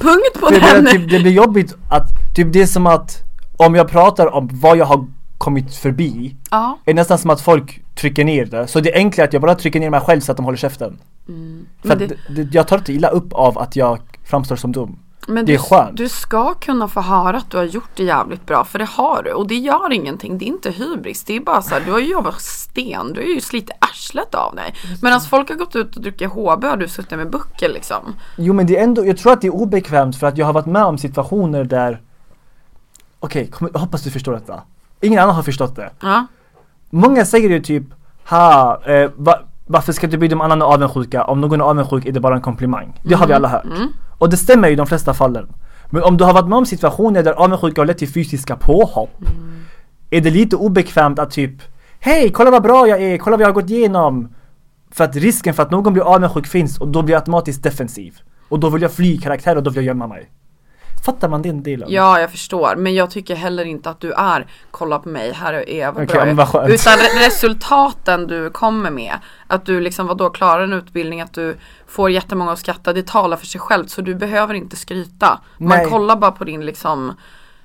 Punkt på den. Typ, det blir jobbigt att, typ det är som att om jag pratar om vad jag har kommit förbi, ja. Är nästan som att folk trycker ner det. Så det är enklare att jag bara trycker ner mig själv så att de håller käften. Mm. För det... att, jag tar inte illa upp av att jag framstår som dum. Men du, du ska kunna få höra att du har gjort det jävligt bra, för det har du. Och det gör ingenting, det är inte hybris. Det är bara så här, du har ju jobbat sten. Du har ju slitit arslet av dig. Medan folk har gått ut och druckit H B och du suttit med buckel liksom. Jo men det är ändå, jag tror att det är obekvämt för att jag har varit med om situationer där okej, okay, jag hoppas du förstår detta. Ingen annan har förstått det ja. Många säger ju typ ha, eh, va, varför ska du bli de andra avundsjuka? Om någon är avundsjuk är det bara en komplimang. Det mm. har vi alla hört mm. Och det stämmer ju i de flesta fallen. Men om du har varit med om situationer där avundsjuka har lett till fysiska påhopp mm. är det lite obekvämt att typ hej, kolla vad bra jag är, kolla vad jag har gått igenom. För att risken för att någon blir avundsjuk finns. Och då blir jag automatiskt defensiv. Och då vill jag fly karaktär och då vill jag gömma mig. Fattar man den delen? Ja, jag förstår. Men jag tycker heller inte att du är kolla på mig, här är jag vad okay, bra jag. Utan re- resultaten du kommer med. Att du liksom vadå, klarar en utbildning, att du får jättemånga att skratta. Det talar för sig själv, så du behöver inte skryta. Man nej. Kollar bara på din liksom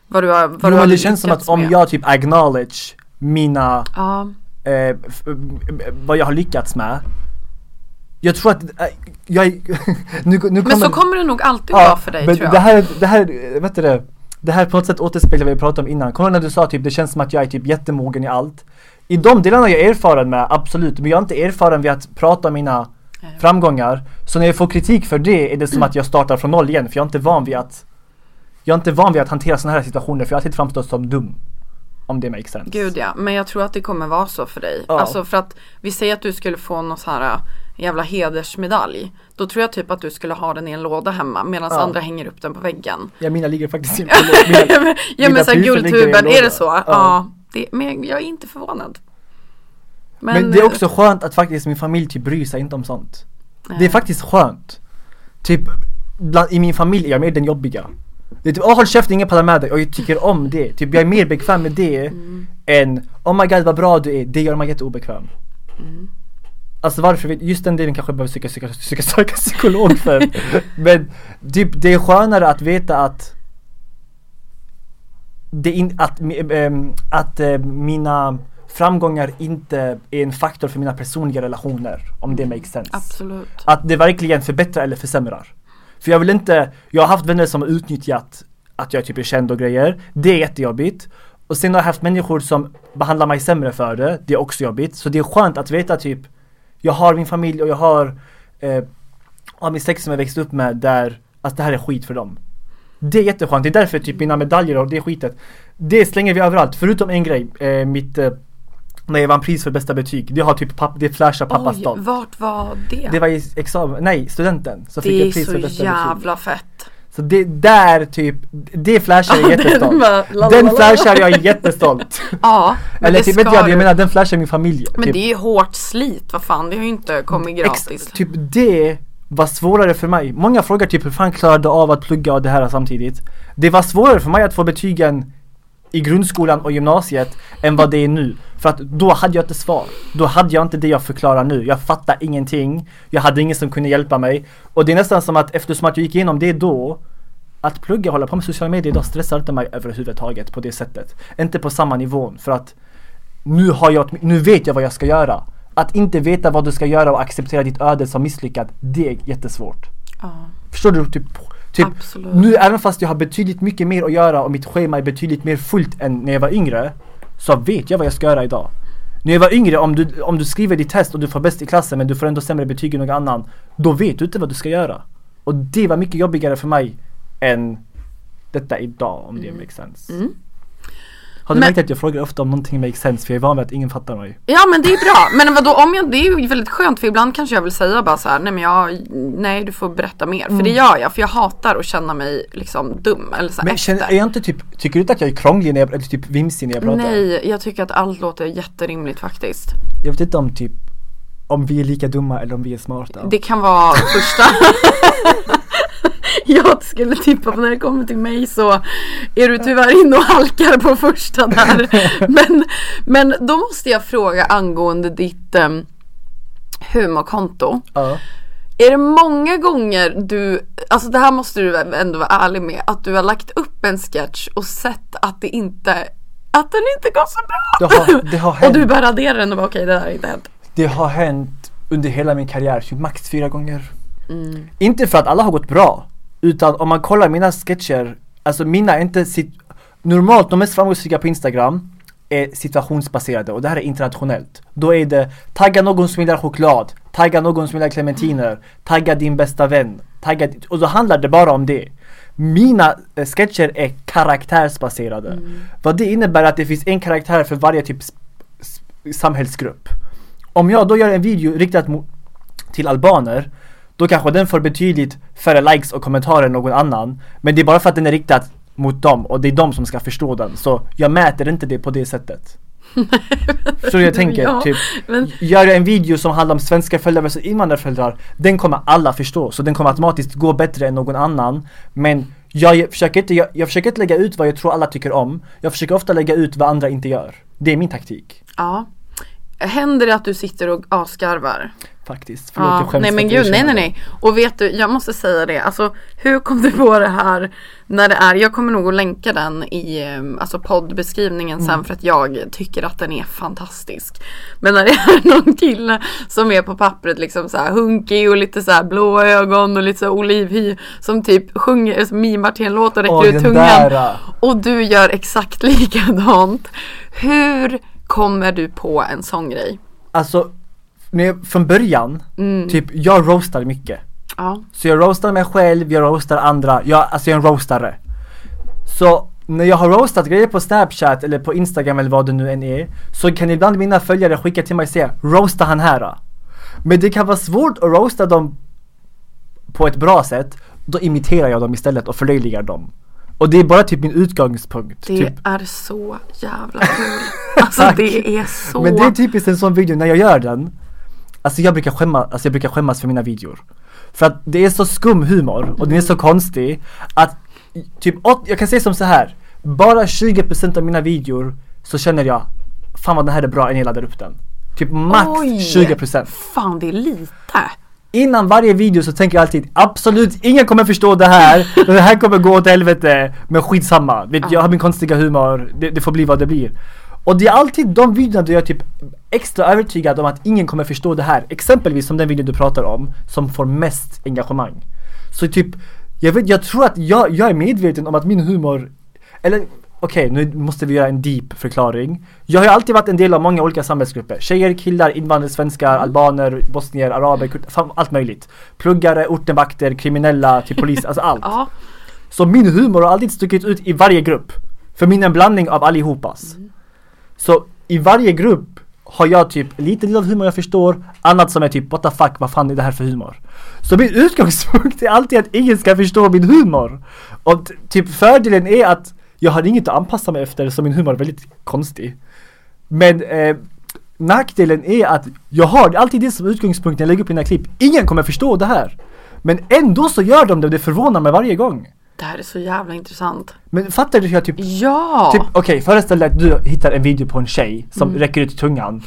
vad du har, vad jo, du har det känns som att med. Om jag typ acknowledge mina ah. eh, f- vad jag har lyckats med. Jag tror att jag, nu, nu men så kommer det nog alltid ja, vara för dig men tror jag. Det här, det här, vet du det, det här på något sätt återspeglar vad vi pratade om innan. Kommer när du sa typ det känns som att jag är typ jättemogen i allt. I de delarna jag är erfaren med, absolut. Men jag är inte erfaren vid att prata om mina mm. framgångar. Så när jag får kritik för det är det som att jag startar från noll igen. För jag är inte van vid att Jag är inte van vid att hantera såna här situationer. För jag har alltid framstått som dum. Om det makes sense. Gud ja, men jag tror att det kommer vara så för dig ja. Alltså för att vi säger att du skulle få någon så här jävla hedersmedalj, då tror jag typ att du skulle ha den i en låda hemma medan ja. andra hänger upp den på väggen. Ja, mina ligger faktiskt inte på lådan. Ja, men, ja, men så guldtuben, är det så? Ja, ja det, men jag är inte förvånad. Men, men det är också skönt att faktiskt min familj typ bryr sig inte om sånt. Nej. Det är faktiskt skönt. Typ bland, i min familj är jag mer den jobbiga. Det är typ, åh oh, håll käften, ingen pallar med dig. Och jag tycker om det. Typ jag är mer bekväm med det mm. än, oh my god vad bra du är. Det gör mig jätteobekväm. Mm. Alltså varför, vi, just den delen kanske jag behöver söka, söka, söka, söka psykolog för. Men typ det är skönare att veta att det in, att, ähm, att äh, mina framgångar inte är en faktor för mina personliga relationer, om det makes sense. Absolut. Att det verkligen förbättrar eller försämrar. För jag vill inte, jag har haft vänner som har utnyttjat att jag typ är känd och grejer. Det är jättejobbigt. Och sen har jag haft människor som behandlar mig sämre för det. Det är också jobbigt. Så det är skönt att veta typ, jag har min familj och jag har eh, min sex som jag växt upp med, där att det här är skit för dem. Det är jätteskönt. Det är därför typ mina medaljer och det skitet, det slänger vi överallt. Förutom en grej, eh, mitt... Eh, Nej, jag vann pris för bästa betyg. Det har typ papp, det flashar pappas dag. Oj, vart var det? Det var i examen, nej, studenten. Så fick jag pris för bästa betyg. Det är så jävla fett. Så det där typ, det flashar jag jättestolt. Den flashar jag jättestolt. Ja, men eller typ vet jag, jag menar den flashar min familj. Men typ. Det är ju hårt slit, vad fan, det har ju inte kommit gratis. Ex- typ det var svårare för mig. Många frågar typ hur fan klarade av att plugga och det här samtidigt. Det var svårare för mig att få betygen i grundskolan och gymnasiet än vad det är nu. För att då hade jag inte svar. Då hade jag inte det jag förklarar nu. Jag fattar ingenting. Jag hade ingen som kunde hjälpa mig. Och det är nästan som att eftersom att jag gick igenom det då, att plugga och hålla på med sociala medier idag stressar inte mig överhuvudtaget på det sättet. Inte på samma nivån. För att nu, har jag, nu vet jag vad jag ska göra. Att inte veta vad du ska göra och acceptera ditt öde som misslyckad, det är jättesvårt. Ja. Förstår du? Typ Typ, nu även fast jag har betydligt mycket mer att göra och mitt schema är betydligt mer fullt än när jag var yngre, så vet jag vad jag ska göra idag. När jag var yngre, om du, om du skriver ditt test och du får bäst i klassen men du får ändå sämre betyg än någon annan, då vet du inte vad du ska göra. Och det var mycket jobbigare för mig än detta idag, om mm. det makes sense. Mm. Har du men, märkt att jag frågar ofta om någonting makes sense, för jag är van vid att ingen fattar mig? Ja, men det är bra. Men vadå, om jag, det är ju väldigt skönt, för ibland kanske jag vill säga bara så här, nej men jag, nej du får berätta mer. Mm. För det gör jag, för jag hatar att känna mig liksom dum eller så. Men känner, är jag inte typ, tycker du inte att jag är krånglig när jag, eller typ vimsig när jag pratar? Nej, jag tycker att allt låter jätterimligt faktiskt. Jag vet inte om typ, om vi är lika dumma eller om vi är smarta. Det kan vara första... Jag skulle tippa på när det kommer till mig så är du tyvärr inne och halkar på första där. Men, men då måste jag fråga angående ditt um, humorkonto. Uh. Är det många gånger du, alltså det här måste du ändå vara ärlig med, att du har lagt upp en sketch och sett att det inte, att den inte går så bra? Det har, det har hänt. Och du bara raderar den och bara okej, okay, det där är inte hänt. Det har hänt under hela min karriär, typ max fyra gånger. Mm. Inte för att alla har gått bra, utan om man kollar mina sketcher, alltså mina är inte sit- normalt de mest framgångsrika på Instagram är situationsbaserade, och det här är internationellt. Då är det tagga någon som gillar choklad, tagga någon som gillar clementiner, tagga din bästa vän, tagga di- och då handlar det bara om det. Mina eh, sketcher är karaktärsbaserade. Mm. Vad det innebär att det finns en karaktär för varje typ s- s- samhällsgrupp. Om jag då gör en video riktad mo- till albaner, då kanske den får betydligt färre likes och kommentarer än någon annan. Men det är bara för att den är riktad mot dem. Och det är de som ska förstå den. Så jag mäter inte det på det sättet. Så jag tänker, ja, typ, men... gör jag en video som handlar om svenska föräldrar versus invandrarföräldrar, den kommer alla förstå. Så den kommer automatiskt gå bättre än någon annan. Men jag försöker inte, jag, jag försöker inte lägga ut vad jag tror alla tycker om. Jag försöker ofta lägga ut vad andra inte gör. Det är min taktik. Ja. Händer det att du sitter och avskarvar? Faktiskt. Förlåt, ja, jag nej men gud, nej nej nej. Och vet du, jag måste säga det. Alltså, hur kom du på det här när det är, jag kommer nog att länka den i alltså poddbeskrivningen sen, mm. för att jag tycker att den är fantastisk. Men när det är någon kille som är på pappret liksom så här hunkig och lite så här blå ögon och lite så olivhy, som typ sjunger, mimar till en låt och räcker ut tungan. Där. Och du gör exakt likadant. Hur kommer du på en sån grej? Alltså, jag, från början, mm. typ, jag roastar mycket. Ja. Så jag roastar mig själv, jag roastar andra. Jag, alltså jag är en roastare. Så när jag har roastat grejer på Snapchat eller på Instagram eller vad det nu än är, så kan ibland mina följare skicka till mig och säga, roasta han här. Men det kan vara svårt att roasta dem på ett bra sätt. Då imiterar jag dem istället och förlöjligar dem. Och det är bara typ min utgångspunkt. Det typ. Är så jävla kul. Alltså det är så. Men det är typiskt en sån video när jag gör den. Alltså jag brukar skämmas, alltså jag brukar skämmas för mina videor. För att det är så skum humor och mm. den är så konstig att typ jag kan säga som så här, bara tjugo procent av mina videor så känner jag fan vad den här är bra när jag laddar upp den. Typ max Oj, tjugo procent. Fan det är lite. Innan varje video så tänker jag alltid absolut ingen kommer förstå det här. Det här kommer gå åt helvete. Men skitsamma. Jag har min konstiga humor. Det, det får bli vad det blir. Och det är alltid de videorna där jag är typ extra övertygad om att ingen kommer förstå det här. Exempelvis som den video du pratar om, som får mest engagemang. Så typ jag, vet, jag tror att jag, jag är medveten om att min humor. Eller okej, okay, nu måste vi göra en deep förklaring. Jag har ju alltid varit en del av många olika samhällsgrupper. Tjejer, killar, invandrare, svenskar, albaner, bosnier, araber, kurder, allt möjligt. Pluggare, ortenvakter, kriminella, till polis, alltså allt. Ja. Så min humor har alltid stuckit ut i varje grupp. För min är en blandning av allihopas. Mm. Så i varje grupp har jag typ lite del av humor jag förstår. Annat som är typ, what the fuck, vad fan är det här för humor? Så min utgångspunkt är alltid att ingen ska förstå min humor. Och t- typ fördelen är att jag hade inget att anpassa mig efter, så min humor är väldigt konstig. Men eh, nackdelen är att jag har alltid det som utgångspunkt när jag lägger upp mina klipp. Ingen kommer förstå det här. Men ändå så gör de det och det förvånar mig varje gång. Det här är så jävla intressant. Men fattar du hur jag typ... Ja! Typ, okej, okay, föreställ dig att du hittar en video på en tjej som mm. räcker ut tungan.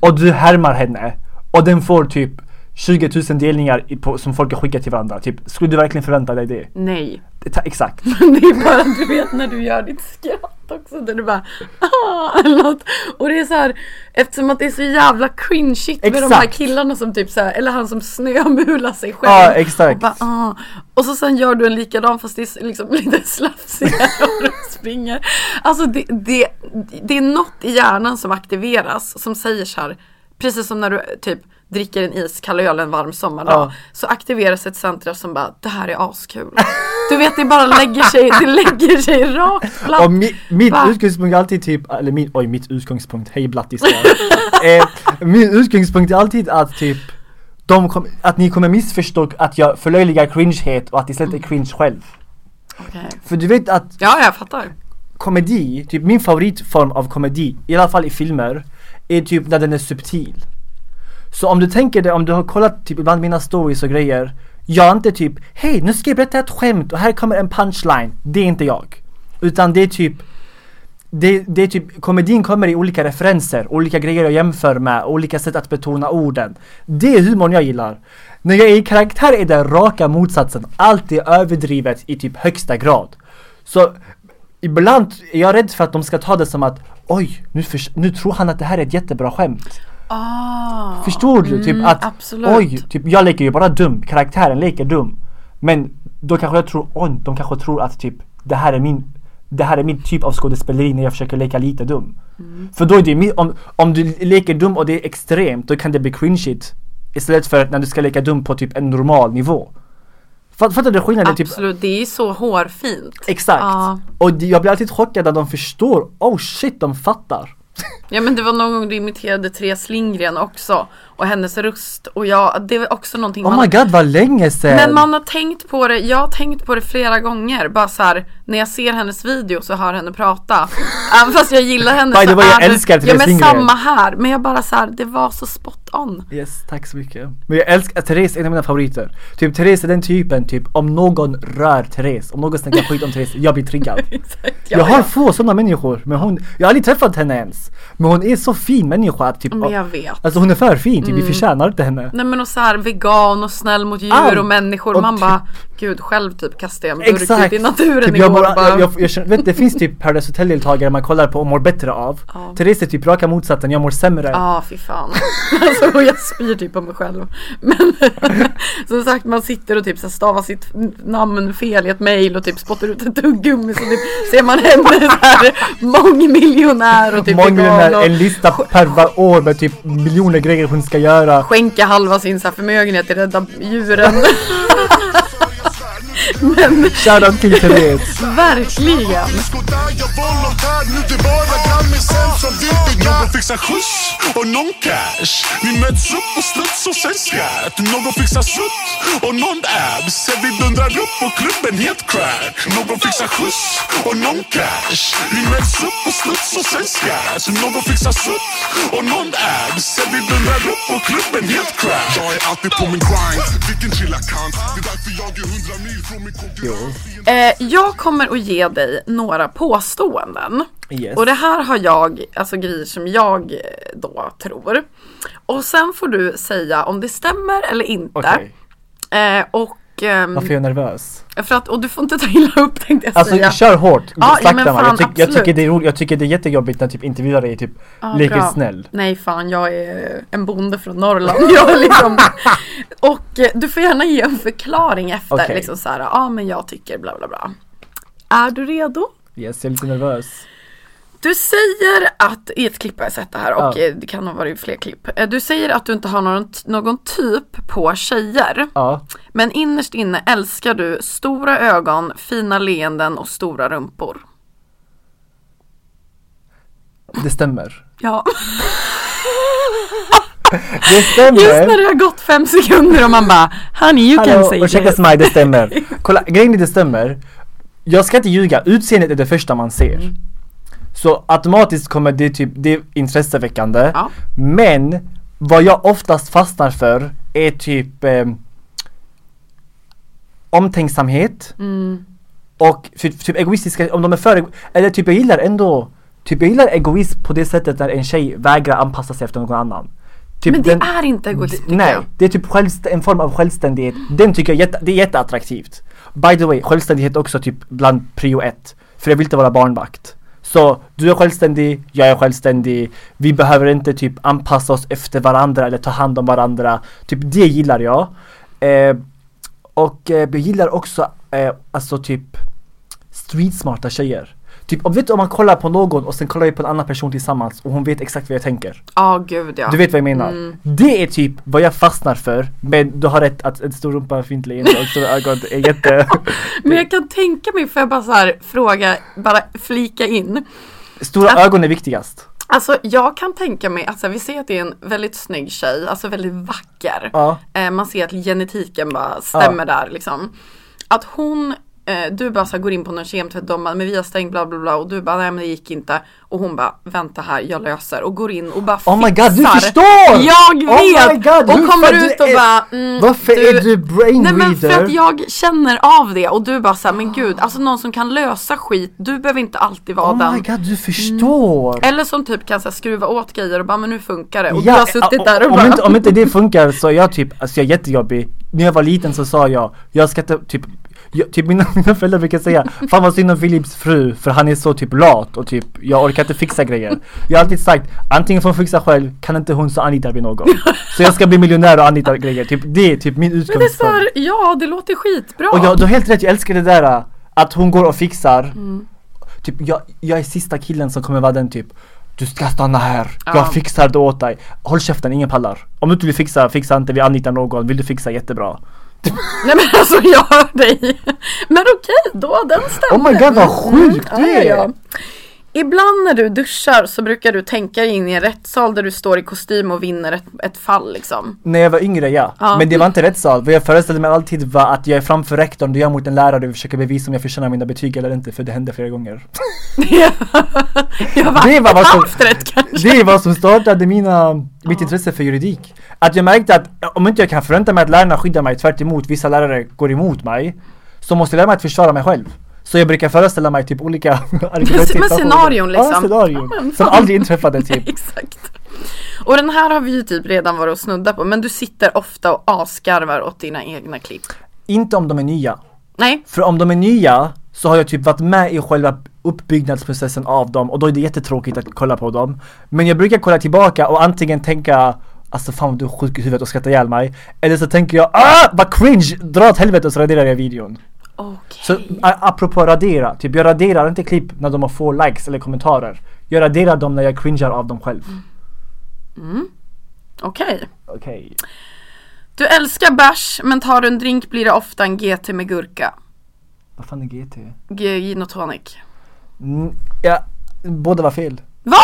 Och du härmar henne. Och den får typ tjugo tusen delningar i, på, som folk har skickat till varandra. Typ, skulle du verkligen förvänta dig det? Nej. Ta, exakt. Det är bara att du vet när du gör ditt skratt också. Där du bara... Ah, eller något. Och det är så här... Eftersom att det är så jävla cringe-shit med de här killarna som typ så här... Eller han som snömular sig själv. Ja, ah, exakt. Och, bara, ah. och så sen gör du en likadan fast det är liksom lite slafsigare och springer. Alltså det, det, det är något i hjärnan som aktiveras. Som säger så här... Precis som när du typ... dricker en is, kallar öl en varm sommardag ja. Så aktiveras ett centrum som bara det här är askul. Du vet det bara lägger sig, det lägger sig rakt platt. Och mi, mitt bara. Utgångspunkt är alltid typ eller min, oj mitt utgångspunkt hej blattis. eh, min utgångspunkt är alltid att typ de kom, att ni kommer missförstå att jag förlöjligar cringehet och att det istället är cringe själv. Okay. För du vet att ja, jag fattar. Komedi, typ min favoritform av komedi i alla fall i filmer är typ när den är subtil. Så om du tänker det, om du har kollat typ ibland mina stories och grejer. Jag är inte typ, hej nu ska jag berätta ett skämt och här kommer en punchline. Det är inte jag. Utan det är typ, det, det är typ komedin kommer i olika referenser, olika grejer jag jämför med, olika sätt att betona orden. Det är humorn jag gillar. När jag är i karaktär är det raka motsatsen. Allt är överdrivet i typ högsta grad. Så ibland är jag rädd för att de ska ta det som att, oj, nu, förs- nu tror han att det här är ett jättebra skämt. Oh, förstår du? Typ mm, att absolut. Oj, typ, jag leker ju bara dum. Karaktären leker dum. Men då kanske jag tror oj, de kanske tror att typ det här är min det här är min typ av skådespeleri när jag försöker leka lite dum. Mm. För då är det om, om du leker dum och det är extremt, då kan det bli cringeigt istället för när du ska leka dum på typ en normal nivå. Fattar du skillnaden? Absolut, typ, det är så hårfint. Exakt. Ah. Och det, jag blir alltid chockad när de förstår. Oh shit, de fattar. Ja men det var någon gång du imiterade Therese Lindgren också. Och hennes röst. Och jag, det var också någonting. Oh my god, vad länge sedan. Men man har tänkt på det. Jag har tänkt på det flera gånger. Bara så här, när jag ser hennes video så hör henne prata. Även fast jag gillar henne. By the way, jag älskar Therese Lindgren. Ja men samma här. Men jag bara så här, det var så spot on. Yes, tack så mycket. Men jag älskar, Therese är en av mina favoriter. Typ Therese är den typen, typ om någon rör Therese. Om någon snackar skit om Therese, jag blir triggad. Exakt, jag, jag har få sådana människor. Men hon, jag har aldrig träffat henne ens. Men hon är så fin människa typ, men jag vet. Alltså hon är för fin. Typ, mm. Vi förtjänar inte henne. Nej men och så här vegan och snäll mot djur ah, och människor och man typ, bara, gud själv typ kastar jag en burk ut i naturen typ, jag igår bara, bara. Jag, jag, jag, jag, vet, det finns typ Paradise Hotel-deltagare man kollar på och mår bättre av ah. Therese är typ raka motsatsen, jag mår sämre. Ja ah, fy fan. Alltså jag spyr typ på mig själv. Men som sagt man sitter och typ så stavar sitt namn fel i ett mejl och typ spottar ut ett tuggummi. Så typ, ser man henne så här mångmiljonär och typ Mång- en lista per var år med typ miljoner grejer hon ska göra. Skänka halva sin så här förmögenhet till rädda djuren. Men... Shoutout till Therese. Verkligen. Eh, jag kommer att ge dig några påståenden. Yes. Och det här har jag, alltså grejer som jag då tror. Och sen får du säga om det stämmer eller inte. Okay. Eh, och ehm, varför är jag nervös? För att, och du får inte ta illa upp, tänkte jag säga. Alltså, kör hårt. Ja, ja, men fan, jag, tyck, jag, tycker det är roligt, jag tycker det är jättejobbigt när typ intervjuar dig typ ja, leker snäll. Nej fan, jag är en bonde från Norrland. jag liksom, och du får gärna ge en förklaring efter. Okay. Liksom så här, ja ah, men jag tycker bla bla bla. Är du redo? Yes, jag är lite nervös. Du säger att, i ett klipp har jag sett det här och ja. Det kan ha varit fler klipp. Du säger att du inte har någon, någon typ på tjejer. Ja. Men innerst inne älskar du stora ögon, fina leenden och stora rumpor. Det stämmer. Ja. Det stämmer. Just när det har gått fem sekunder och man bara, honey you Hallå, can say this. Ursäkta mig, det stämmer. Kolla, grejen är det stämmer. Jag ska inte ljuga, utseendet är det första man ser. Mm. Så automatiskt kommer det typ det är intresseväckande. Ja. Men vad jag oftast fastnar för är typ eh, omtänksamhet mm. och typ, typ egoistiska om de är för eller typ jag gillar ändå typ jag gillar egoism på det sättet när en tjej vägrar anpassa sig efter någon annan. Typ men det den, är inte egoism. D- nej, jag. Det är typ självst- en form av självständighet. Den tycker jag jätte, det är jätteattraktivt. By the way, självständighet också typ bland prio ett för jag vill inte vara barnvakt. Så du är självständig, jag är självständig. Vi behöver inte typ anpassa oss efter varandra eller ta hand om varandra. Typ det gillar jag. Eh, och eh, jag gillar också eh, alltså typ streetsmarta tjejer. Typ om vet om man kollar på någon och sen kollar jag på en annan person tillsammans och hon vet exakt vad jag tänker. Ja, oh, gud ja. Du vet vad jag menar. Mm. Det är typ vad jag fastnar för. Men du har rätt att en stor rumpa fint leende och stora ögon är jätte. Men jag kan tänka mig för jag bara så här fråga bara flika in. Stora att, ögon är viktigast. Alltså jag kan tänka mig alltså vi ser att det är en väldigt snygg tjej, alltså väldigt vacker. Ja. Eh, man ser att genetiken bara stämmer ja. Där liksom. Att hon du bara så går in på någon kemtvätt de bara, men vi har stängt bla bla bla och du bara nej men det gick inte och hon bara vänta här jag löser och går in och bara fixar. Oh my god, du förstår! Jag vet! Oh my god, och kommer ut och är, bara mm, varför du, är du brain nej, men reader? För att jag känner av det och du bara så här, men gud alltså någon som kan lösa skit du behöver inte alltid vara oh den. Oh my god, du förstår! Mm. Eller som typ kan så här, skruva åt grejer och bara men nu funkar det och ja, du har suttit och, där och om bara inte, om inte det funkar så är jag typ alltså jag är jättejobbig. När jag var liten så sa jag jag ska ta, typ Jag, typ mina, mina föräldrar brukar säga fan vad synd om Filips fru för han är så typ lat och typ jag orkar inte fixa grejer. Jag har alltid sagt antingen får hon fixa själv kan inte hon så anlitar vi någon. Så jag ska bli miljonär och anlita grejer. Typ, det är typ min utgångspunkt. Men det är ja det låter skitbra. Och jag, du har helt rätt jag älskar det där att hon går och fixar. Mm. Typ, jag, jag är sista killen som kommer vara den typ du ska stanna här, jag ja. Fixar det åt dig. Håll käften, ingen pallar. Om du inte vill fixa, fixa inte, vi anlitar någon. Vill du fixa jättebra. Nej men alltså jag hör dig. Men okej då, den stämmer. Oh my god vad sjukt mm, det är ja. Ibland när du duschar så brukar du tänka in i en rättssal där du står i kostym och vinner ett, ett fall liksom. När jag var yngre ja. ja. Men det var inte rättssal. Vad jag föreställde mig alltid var att jag är framför rektorn och jag är mot en lärare och försöker bevisa om jag förtjänar mina betyg eller inte. För det hände flera gånger. jag var det, var vad som, rätt, det var som startade mina, mitt ja. Intresse för juridik. Att jag märkte att om inte jag kan förvänta mig att lärarna skyddar mig tvärt emot, vissa lärare går emot mig, så måste jag lära mig att försvara mig själv. Så jag brukar föreställa mig typ olika men scenarion liksom. Ja, scenarion. Ja, som aldrig inträffade typ. Nej, exakt. Och den här har vi ju typ redan varit och snudda på. Men du sitter ofta och askarvar åt dina egna klipp. Inte om de är nya. Nej. För om de är nya så har jag typ varit med i själva uppbyggnadsprocessen av dem. Och då är det jättetråkigt att kolla på dem. Men jag brukar kolla tillbaka och antingen tänka alltså fan du är sjuk i huvudet och skrattar ihjäl mig. Eller så tänker jag, ah vad cringe, dra åt helvete och så raderar jag videon. Okay. Så apropå radera, typ jag raderar inte klipp när de har få likes eller kommentarer. Jag raderar dem när jag cringear av dem själv. Mm. Okej. Okay. Okay. Du älskar bärs men tar du en drink blir det ofta en G T med gurka. Vad fan är G T? G- gin och tonic. Mm, ja, båda var fel. Va?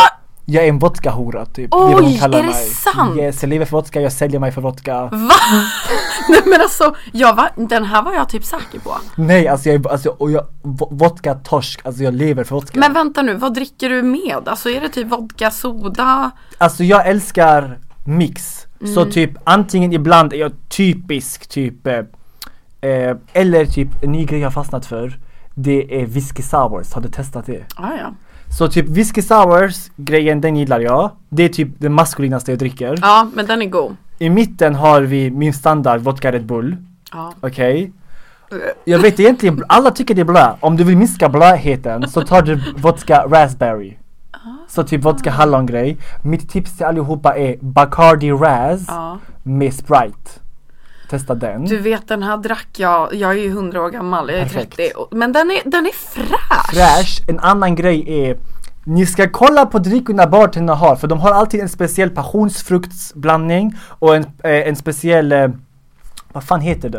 Jag är en vodkahora typ. Oj, det de är det mig. Sant? Yes, jag lever för vodka, jag säljer mig för vodka. Va? Nej men alltså, jag var, den här var jag typ säker på. Nej, alltså jag, alltså, och jag vodka torsk, alltså jag lever för vodka. Men vänta nu, vad dricker du med? Alltså är det typ vodka, soda? Alltså jag älskar mix. Mm. Så typ antingen ibland är jag typisk typ eh, eh, eller typ en ny grej jag har fastnat för. Det är whisky sours, har du testat det? Ah, ja. Så typ whisky sours grejen, den gillar jag. Det är typ den maskulinaste jag dricker. Ja, men den är god. I mitten har vi min standard vodka Red Bull. Ja. Okej. Okay. Jag vet egentligen, alla tycker det är blå. Om du vill minska blåheten så tar du vodka raspberry. Ah. Så typ vodka hallongrej. Mitt tips till allihopa är Bacardi Raz ja. Med Sprite. Testa den. Du vet, den här drack jag, jag är ju hundra år gammal, jag är perfekt. trettio. Men den är, den är fräsch. Fräsch. En annan grej är, ni ska kolla på drickorna bartenderna har, för de har alltid en speciell passionsfruktsblandning och en, eh, en speciell, eh, vad fan heter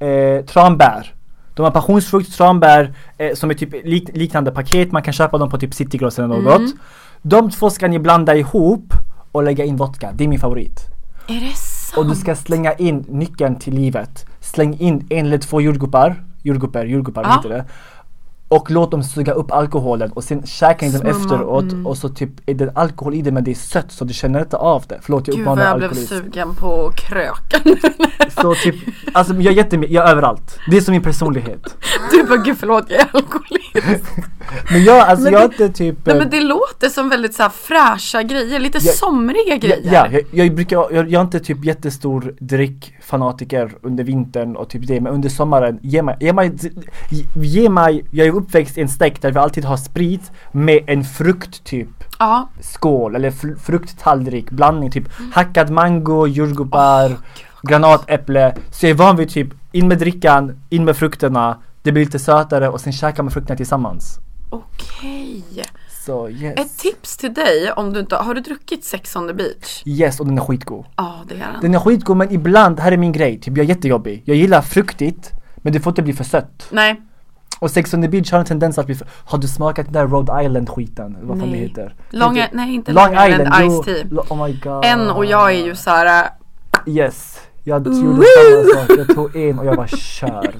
det? Eh, tranbär. De har passionsfrukt, tranbär, eh, som är typ lik, liknande paket, man kan köpa dem på typ Citygross eller något. Mm. De två ska ni blanda ihop och lägga in vodka, det är min favorit. Är det så? Och du ska slänga in nyckeln till livet. Släng in en eller två jordgubbar. Jordgubbar, jordgubbar, ah. heter det. Och låt dem suga upp alkoholen. Och sen käka in dem efteråt. Mm. Och så typ är det alkohol i det, men det är sött. Så du känner inte av det. Förlåt, jag uppmanar alkoholism. Gud, jag blev sugen på kröken. Så typ, alltså jag är jättemycket, jag är överallt. Det är som min personlighet. Du bara, gud förlåt, jag är alkoholist. Men jag, alltså men jag det, är inte typ... Nej men det låter som väldigt så här fräscha grejer. Lite jag, somriga grejer. Ja, jag, jag brukar, jag, jag är inte typ jättestor drickfanatiker under vintern och typ det. Men under sommaren, ge mig, ge mig, ge mig jag är uppväxt i en stek där vi alltid har sprit med en frukt typ. Ja. Skål eller fr- frukttallrik, blandning typ. Mm. Hackad mango, jordgubbar, oh, granatäpple. Så jag är van vid typ, in med drickan, in med frukterna. Det blir lite sötare och sen käkar man frukterna tillsammans. Okej. Så, yes. Ett tips till dig om du inte har du druckit Sex on the Beach? Yes, och den är skitgod. Ja, oh, det är den. Den är skitgod, men ibland, här är min grej, typ jag är jättejobbig. Jag gillar fruktigt, men det får inte bli för sött. Nej. Och Sex on the Beach har en tendens att bli för... Har du smakat den där Rhode Island-skiten? Vad fan det heter? Long, inte... Nej, inte Long, Long Island, Island Ice Tea. Lo- oh my god. En och jag är ju så här... Yes, jag gjorde samma sak. Jag tog en och jag var kört.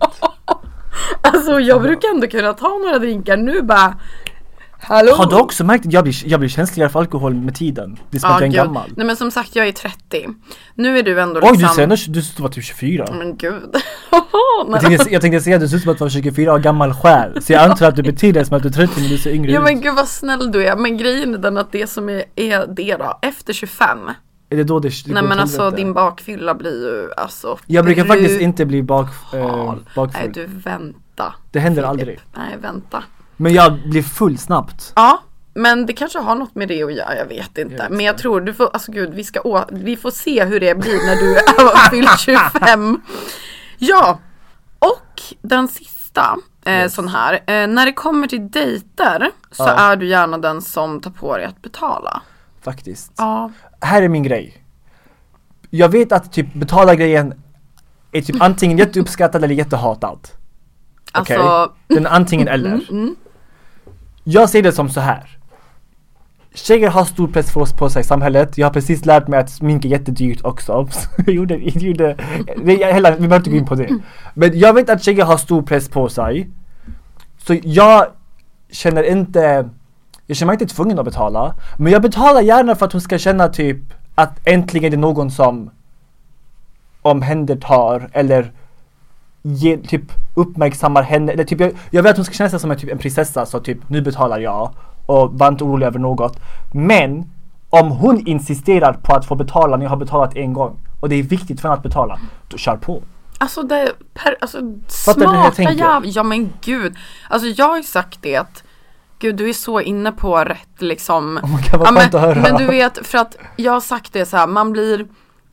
Alltså jag brukar ändå kunna ta några drinkar nu bara. Hallå? Har du också märkt att jag blir, jag blir känsligare för alkohol med tiden? Det är som ah, att jag är en gammal. Nej men som sagt, jag är trettio. Nu är du ändå liksom... Oj, du ser ändå, du ser ut att du är tjugofyra. Men gud. jag, tänkte, jag tänkte säga att du ser ut som att du är tjugofyra och gammal själ. Så jag antar att du beter dig som att du är trettio men du ser yngre ut. Ja men gud vad snäll du är. Men grejen är den att det som är, är det då, efter tjugofem... Är det då det, det nej men alltså lite? Din bakfylla blir ju alltså. Jag brukar faktiskt inte bli bak, äh, bakfull. Nej du vänta. Det händer Filip. Aldrig. Nej vänta. Men jag blir full snabbt. Ja men det kanske har något med det och jag, jag vet inte. Jag men jag tror du får, alltså gud vi ska å, vi får se hur det blir när du är fylld tjugofem. Ja. Och den sista eh, yes. sån här eh, när det kommer till dejter så ja. Är du gärna den som tar på dig att betala. Faktiskt. Ja. Här är min grej. Jag vet att typ betala grejen är typ antingen jätteuppskattad eller jättehatad. Okej. Alltså... Okay? Den är antingen eller. Mm, mm. Jag ser det som så här. Tjejer har stor press för oss på sig i samhället. Jag har precis lärt mig att smink är jättedyrt också. jag gjorde, jag gjorde, jag, hela, vi behöver inte gå in på det. Men jag vet att tjejer har stor press på sig. Så jag känner inte... Jag känner mig inte tvungen att betala. Men jag betalar gärna för att hon ska känna typ att äntligen det är någon som omhändertar eller ge, typ uppmärksammar henne. Eller typ, jag, jag vet att hon ska känna sig som en, typ, en prinsessa. Så typ nu betalar jag och var inte orolig över något. Men om hon insisterar på att få betala när jag har betalat en gång och det är viktigt för henne att betala, då kör på. Alltså det per, alltså, smarta jävla. Ja men gud. Alltså jag har ju sagt det att gud, du är så inne på rätt liksom. Oh God, ja, men, men du vet, för att jag har sagt det så här, man blir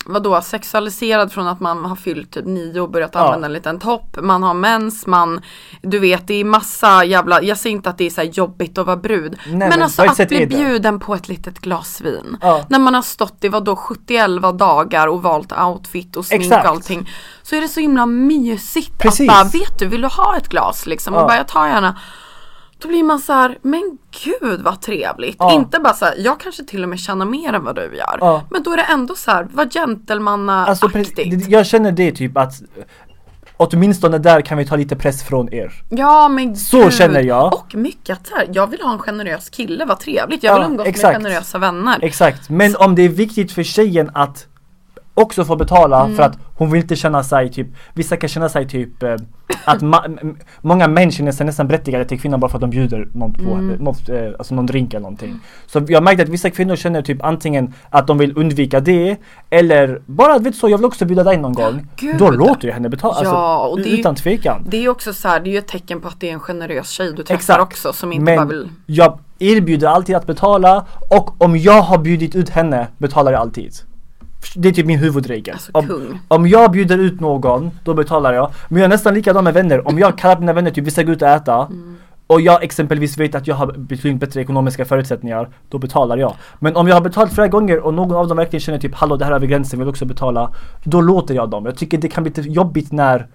vadå, sexualiserad från att man har fyllt typ nio och börjat använda ja. en liten topp. Man har mens, man, du vet, det är massa jävla, jag säger inte att det är så här jobbigt att vara brud. Nej, men, men alltså att bli bjuden på ett litet glas vin. Ja. När man har stått i vadå, sjuttioelva dagar och valt outfit och smink och allting. Så är det så himla mysigt. Precis. Att bara, vet du, vill du ha ett glas liksom? Ja. Och bara, jag tar gärna. Då blir man så här, men gud vad trevligt. Ja. Inte bara så här, jag kanske till och med känner mer än vad du gör. Ja. Men då är det ändå så här, vad gentlemannaaktigt. Alltså, jag känner det typ att, åtminstone där kan vi ta lite press från er. Ja, men så gud. Känner jag. Och mycket att här, jag vill ha en generös kille, vad trevligt. Jag vill ja, umgås exakt. med generösa vänner. Exakt, men så. Om det är viktigt för tjejen att också få betala mm. för att hon vill inte känna sig typ, vissa kan känna sig typ eh, att ma- m- många människor är nästan berättigade till kvinnor bara för att de bjuder någon, på, mm. något, eh, alltså någon drink eller någonting. Mm. Så jag märkte att vissa kvinnor känner typ antingen att de vill undvika det eller bara, vet så, jag vill också bjuda dig någon gång. Gud. Då låter jag henne betala, ja, alltså, och det utan är ju, tvekan. Det är också så här, det är ju ett tecken på att det är en generös tjej du träffar Exakt. också som inte Men bara vill. Jag erbjuder alltid att betala, och om jag har bjudit ut henne betalar jag alltid. Det är typ min huvudregel. Alltså, om, om jag bjuder ut någon, då betalar jag. Men jag är nästan likadan med vänner. Om jag kallar mina vänner, typ vi ska gå ut och äta. Mm. Och jag exempelvis vet att jag har betydligt bättre ekonomiska förutsättningar. Då betalar jag. Men om jag har betalat flera gånger och någon av dem verkligen känner typ, hallå, det här är över gränsen, vill också betala. Då låter jag dem. Jag tycker det kan bli lite jobbigt när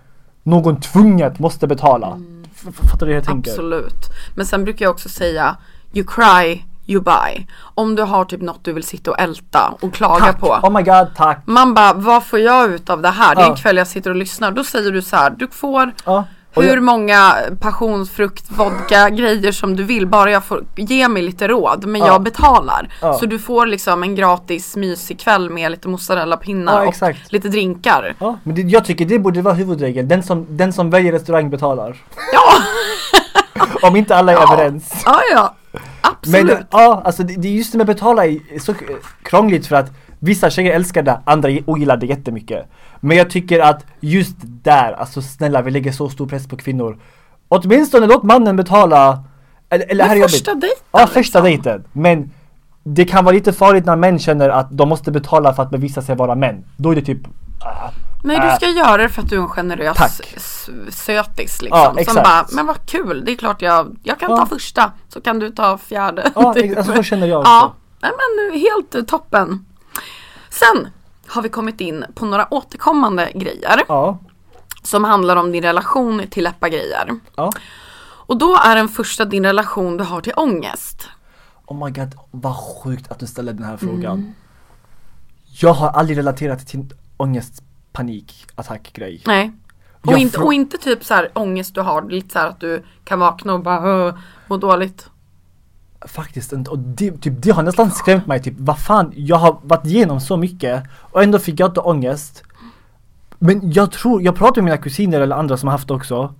någon tvunget måste betala. Mm. Fattar du hur jag tänker? Absolut. Men sen brukar jag också säga, you cry, you buy. Om du har typ något du vill sitta och älta och klaga tack. på. Oh my god, tack. Man bara, vad får jag ut av det här? Det är uh. en kväll jag sitter och lyssnar. Då säger du så här, du får uh. hur jag... många passionsfrukt, vodka, grejer som du vill. Bara jag får, ge mig lite råd, men uh. jag betalar. Uh. Så du får liksom en gratis mysig kväll med lite mozzarella pinnar uh, och lite drinkar. Uh. Men det, jag tycker det borde vara huvudregeln. Den som, den som väljer restaurang betalar. Ja! Om inte alla är ja. överens. Ja, ja. Absolut. Men ja, alltså det, det är just det med betala är så krångligt för att vissa tjejer älskar det, andra ogillar det jättemycket. Men jag tycker att just där, alltså snälla, vi lägger så stor press på kvinnor. Åtminstone låt mannen betala. Eller, eller här första dejten. Ja, första liksom. dejten. Men det kan vara lite farligt när män känner att de måste betala för att bevisa sig vara män. Då är det typ... Uh, Nej, du ska göra det för att du är en generös s- sötis liksom. Ja, som bara, men vad kul, det är klart jag, jag kan ja. ta första, så kan du ta fjärde. Ja, typ. Alltså, så känner jag också. Ja, men helt toppen. Sen har vi kommit in på några återkommande grejer. Ja. Som handlar om din relation till läppagrejer. Ja. Och då är den första din relation du har till ångest. Oh my god, vad sjukt att du ställer den här frågan. Mm. Jag har aldrig relaterat till ångest, panikattack-grej. Nej. Och inte, och inte typ så här ångest du har, lite så här att du kan vakna och bara må dåligt. Faktiskt inte. Och det, typ, det har nästan skrämt mig. Typ, vad fan, jag har varit igenom så mycket och ändå fick jag inte ångest. Men jag tror, jag pratar med mina kusiner eller andra som har haft det också.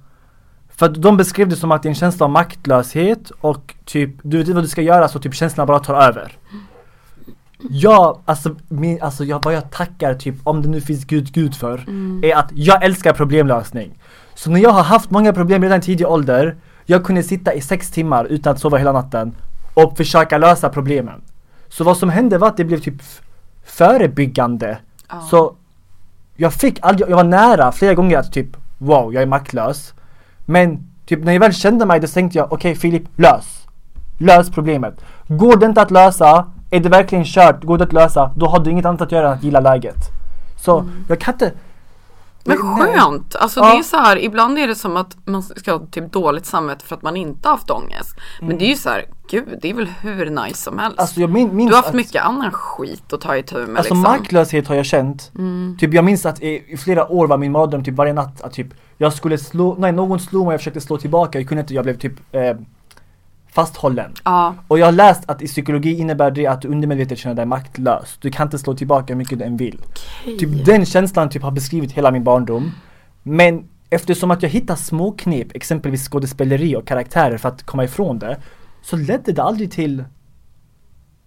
För att de beskrev det som att det är en känsla av maktlöshet och typ, du vet vad du ska göra så typ känslan bara tar över. Ja, alltså, min, alltså jag, vad jag tackar typ, om det nu finns Gud, Gud för mm. är att jag älskar problemlösning. Så när jag har haft många problem redan i tidig ålder, jag kunde sitta i sex timmar utan att sova hela natten och försöka lösa problemen. Så vad som hände var att det blev typ förebyggande. oh. Så jag fick all, jag var nära flera gånger att typ, wow, jag är maktlös. Men typ när jag väl kände mig, då tänkte jag, okej, okay, Filip, lös Lös problemet. Går det inte att lösa, är det verkligen kört, går det att lösa, då har du inget annat att göra än att gilla läget. Så mm. jag kan inte. Men skönt, alltså ja. det är så här, ibland är det som att man ska ha typ dåligt samvete för att man inte haft ångest. Men mm. det är ju så här, gud, det är väl hur nice som helst. Alltså jag min, minns du har haft att, mycket annan skit att ta i tur med. Alltså liksom. Maktlöshet har jag känt. Mm. Typ jag minns att i, i flera år var min mardröm typ varje natt att typ jag skulle slå, nej någon slog mig och jag försökte slå tillbaka, jag kunde inte, jag blev typ eh, fasthållen. Ja. Och jag har läst att i psykologi innebär det att du undermedvetet känner dig maktlös. Du kan inte slå tillbaka hur mycket du än vill. Okay. Typ den känslan typ har beskrivit hela min barndom. Men eftersom att jag hittar små knep, exempelvis skådespeleri och karaktärer för att komma ifrån det, så ledde det aldrig till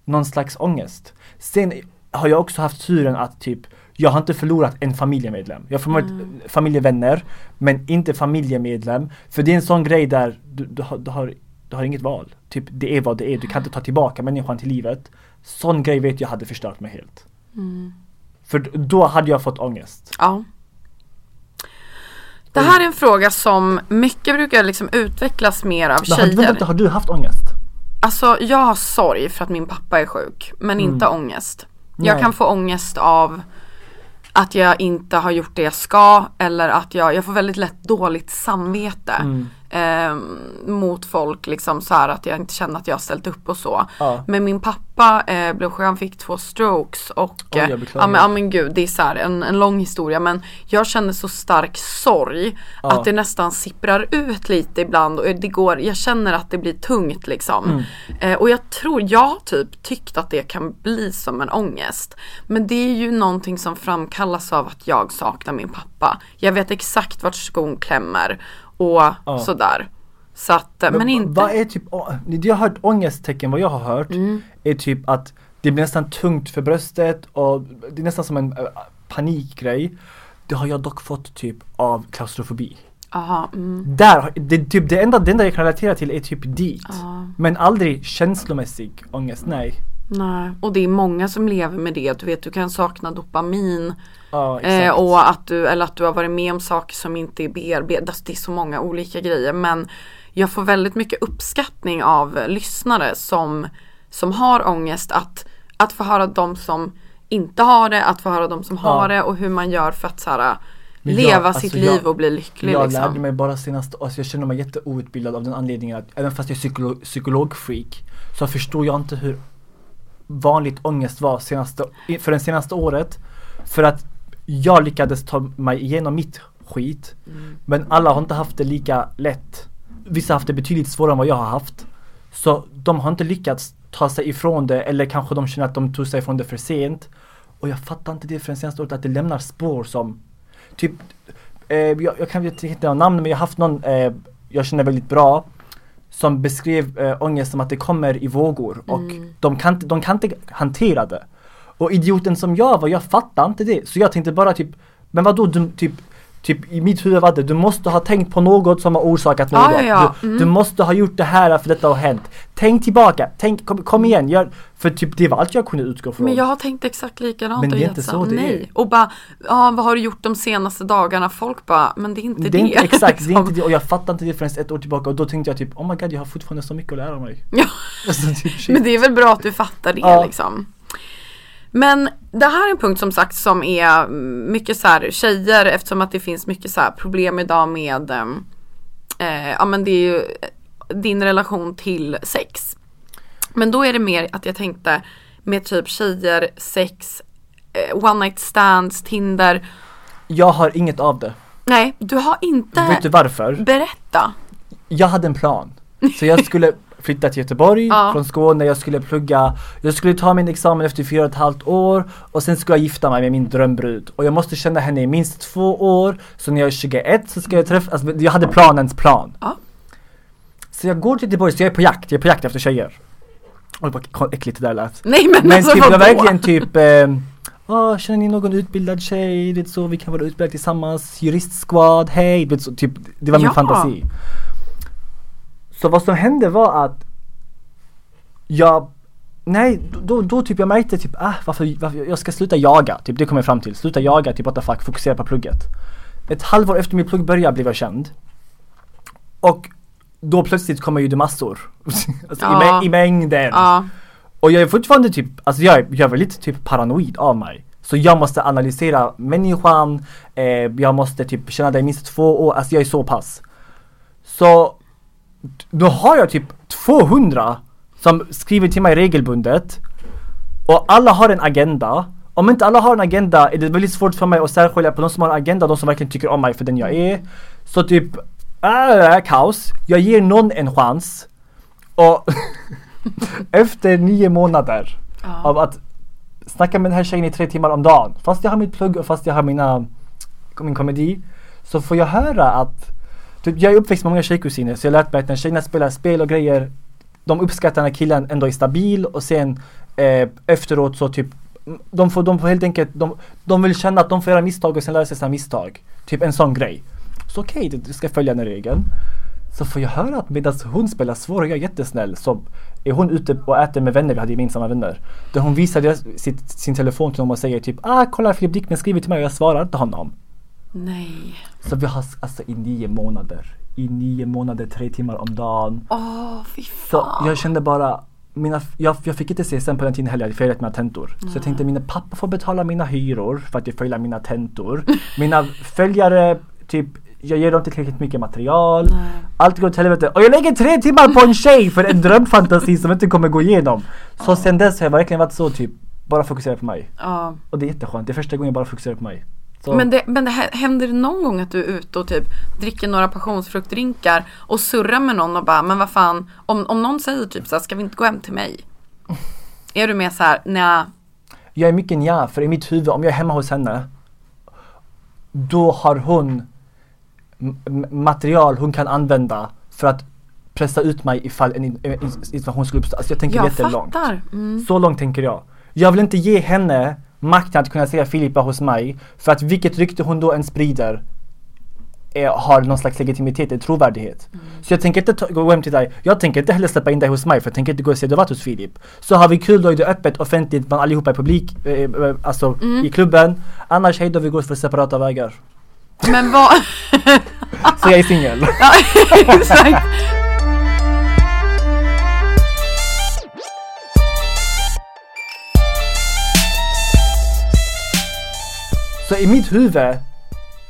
någon slags ångest. Sen har jag också haft turen att typ, jag har inte förlorat en familjemedlem. Jag har förlorat mm. familjevänner, men inte familjemedlem. För det är en sån grej där du, du har, du har Du har inget val. Typ, det är vad det är. Du kan inte ta tillbaka människan till livet. Sån grej vet jag hade förstört mig helt. Mm. För då hade jag fått ångest. Ja. Det här är en fråga som mycket brukar liksom utvecklas mer av tjejer. Vänta, vänta, har du haft ångest? Alltså, jag har sorg för att min pappa är sjuk. Men mm. inte ångest. Nej. Jag kan få ångest av att jag inte har gjort det jag ska. Eller att jag, jag får väldigt lätt dåligt samvete. Mm. Eh, mot folk liksom så här, att jag inte känner att jag har ställt upp och så. Ja. Men min pappa eh, blev sjuk, han fick två strokes. Och ja eh, ah, men, ah, men gud, det är så här en, en lång historia. Men jag känner så stark sorg. Ja. Att det nästan sipprar ut lite ibland. Och det går, jag känner att det blir tungt liksom. Mm. Eh, och jag tror, jag typ tyckt att det kan bli som en ångest. Men det är ju någonting som framkallas av att jag saknar min pappa. Jag vet exakt vart skon klämmer. Och ja. Sådär. Så att, men, men inte... Vad är typ... Jag har hört ångesttecken, vad jag har hört mm. är typ att det blir nästan tungt för bröstet och det är nästan som en panikgrej. Det har jag dock fått typ av klaustrofobi. Aha, mm. Där, det, typ, det, enda, det enda jag kan relatera till är typ dit. Aha. Men aldrig känslomässig ångest, nej. Nej, och det är många som lever med det. Du vet, du kan sakna dopamin. Ja, eh, och att du, eller att du har varit med om saker som inte är bearbetat. Det är så många olika grejer. Men jag får väldigt mycket uppskattning av lyssnare som, som har ångest. Att, att få höra de som inte har det, att få höra de som ja. Har det. Och hur man gör för att så här, jag, leva alltså sitt jag, liv och bli lycklig. Jag liksom. Lärde mig bara senast, alltså jag känner mig jätteoutbildad av den anledningen att även fast jag är psykolog, psykologfreak så förstår jag inte hur vanligt ångest var senaste, för det senaste året. För att jag lyckades ta mig igenom mitt skit. Mm. Men alla har inte haft det lika lätt. Vissa har haft det betydligt svårare än vad jag har haft. Så de har inte lyckats ta sig ifrån det. Eller kanske de känner att de tog sig ifrån det för sent. Och jag fattar inte det för det senaste året. Att det lämnar spår som... Typ, eh, jag, jag kan inte hitta några namn. Men jag har haft någon eh, jag känner väldigt bra. Som beskrev eh, ångest som att det kommer i vågor. Och mm. de, kan, de kan inte hantera det. Och idioten som jag var, jag fattar inte det. Så jag tänkte bara typ, men vadå, du, typ, typ i mitt huvud var det, du måste ha tänkt på något som har orsakat något. Ah, ja. mm. du, du måste ha gjort det här för detta har hänt. Tänk tillbaka, tänk, kom, kom igen. Jag, för typ det var allt jag kunde utgå från. Men jag har tänkt exakt likadant. Men det är inte så det nej. Är. Och bara, ja, vad har du gjort de senaste dagarna? Folk bara, men det är inte det. det. Är inte exakt, liksom. Det är inte det. Och jag fattar inte det förrän ett år tillbaka. Och då tänkte jag typ, oh my god, jag har fortfarande så mycket att lära mig. Ja. Alltså, typ, men det är väl bra att du fattar det ja. Liksom. Men det här är en punkt som sagt som är mycket så här tjejer, eftersom att det finns mycket så här problem idag med eh, ja men det är ju din relation till sex. Men då är det mer att jag tänkte med typ tjejer, sex, eh, one night stands, Tinder. Jag har inget av det. Nej, du har inte. Vet du varför? Berätta. Jag hade en plan. Så jag skulle flytta till Göteborg ja. Från Skåne, jag skulle plugga, jag skulle ta min examen efter fyra och ett halvt år och sen skulle jag gifta mig med min drömbrud och jag måste känna henne i minst två år så när jag är tjugoett så ska jag träffa, alltså jag hade planens plan ja. Så jag går till Göteborg, så jag är på jakt, jag är på jakt efter tjejer. Oj, vad äckligt det där lät. Nej, men men alltså, typ, jag verkligen typ eh, oh, känner ni någon utbildad tjej, vet så, vi kan vara utbildade tillsammans, juristsquad, hej, vet så, typ, det var min ja. fantasi. Så vad som hände var att jag, nej, då, då typ jag märkte typ, ah, varför, varför, jag ska sluta jaga, typ det kom jag fram till, sluta jaga, typ what the fuck, fokusera på plugget. Ett halvår efter min plugg började blev jag känd. Och då plötsligt kommer ju det massor, alltså ja. i, mäng- i mängder. Ja. Och jag är fortfarande typ, alltså jag, jag är väldigt typ paranoid av mig. Så jag måste analysera människan, eh, jag måste typ känna det i minst två år, alltså jag är så pass. Så... Då har jag typ tvåhundra som skriver till mig regelbundet. Och alla har en agenda. Om inte alla har en agenda är det väldigt svårt för mig att särskilja på de som har en agenda och de som verkligen tycker om mig för den jag är. Så typ, äh, kaos. Jag ger någon en chans. Och efter nio månader ah. av att snacka med den här tjejen i tre timmar om dagen. Fast jag har mitt plugg och fast jag har mina, min komedi. Så får jag höra att jag är uppväxt med många tjejkusiner så jag lärt mig att när tjejerna spelar spel och grejer de uppskattar när killen ändå är stabil och sen eh, efteråt så typ de får, de får helt enkelt de, de vill känna att de får göra misstag och sen lära sig sina misstag. Typ en sån grej. Så okej, okay, det ska följa den regeln. så får jag höra att medan hon spelar svår och jag är jättesnäll så är hon ute och äter med vänner, vi hade gemensamma vänner. Där hon visar deras, sitt, sin telefon till honom och säger typ ah, kolla Filip Dikmen skriver till mig och jag svarar inte honom. Nej. Så vi har alltså i nio månader, i nio månader, tre timmar om dagen. Åh, fy fan. Så jag kände bara, mina, jag, jag fick inte se sen på den tiden heller, jag följde mina tentor. Mm. Så jag tänkte, mina pappa får betala mina hyror för att jag följer mina tentor. Mina följare, typ, jag ger dem inte tillräckligt mycket material. Mm. Allt går till helvete. Och jag lägger tre timmar på en tjej för en drömfantasi som inte kommer gå igenom. Så sen dess har jag verkligen varit så typ, bara fokusera på mig. Mm. Och det är jätteskönt, det är första gången jag bara fokuserar på mig. Så. Men det, men det här, händer det någon gång att du är ute och typ dricker några passionsfruktdrinkar och surrar med någon och bara, men vad fan, om, om någon säger typ så här, ska vi inte gå hem till mig? Är du med så här, nja? Jag är mycket nja, för i mitt huvud, om jag är hemma hos henne, då har hon m- material hon kan använda för att pressa ut mig ifall en situation skulle uppstå. Alltså jag tänker jag jättelångt. Mm. Så långt tänker jag. Jag vill inte ge henne makten att kunna säga Filippa hos mig, för att vilket rykte hon då än sprider är, har någon slags legitimitet eller trovärdighet. Mm. Så jag tänker inte ta, gå hem till dig. Jag tänker inte heller släppa in dig hos mig, för jag tänker inte gå och se du varit hos Filip. Så har vi kul då, är det öppet offentligt bland allihopa i publik, eh, alltså mm. i klubben. Annars hej då, vi går för separata vägar. Men vad? Så jag är singel. Ja, exakt. Så i mitt huvud,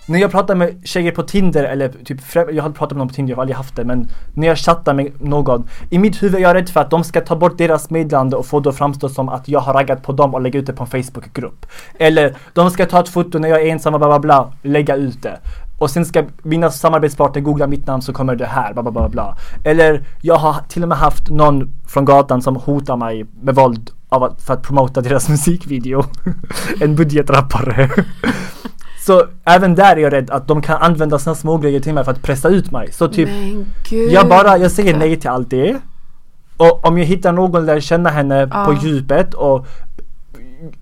när jag pratar med tjejer på Tinder, eller typ, jag har pratat med någon på Tinder, jag har aldrig haft det, men när jag chattar med någon, i mitt huvud är jag rädd för att de ska ta bort deras meddelande och få det att framstå som att jag har raggat på dem och lägga ut det på en Facebookgrupp. Eller de ska ta ett foto när jag är ensam och bla bla bla, lägga ut det. Och sen ska mina samarbetspartner googla mitt namn så kommer det här, bla bla bla bla. Eller jag har till och med haft någon från gatan som hotar mig med våld av att, för att promota deras musikvideo. En budgetrappare. Så även där är jag rädd att de kan använda sina små grejer till mig för att pressa ut mig. Så typ, jag bara, jag säger nej till allt det. Och om jag hittar någon där jag känner henne ah. på djupet och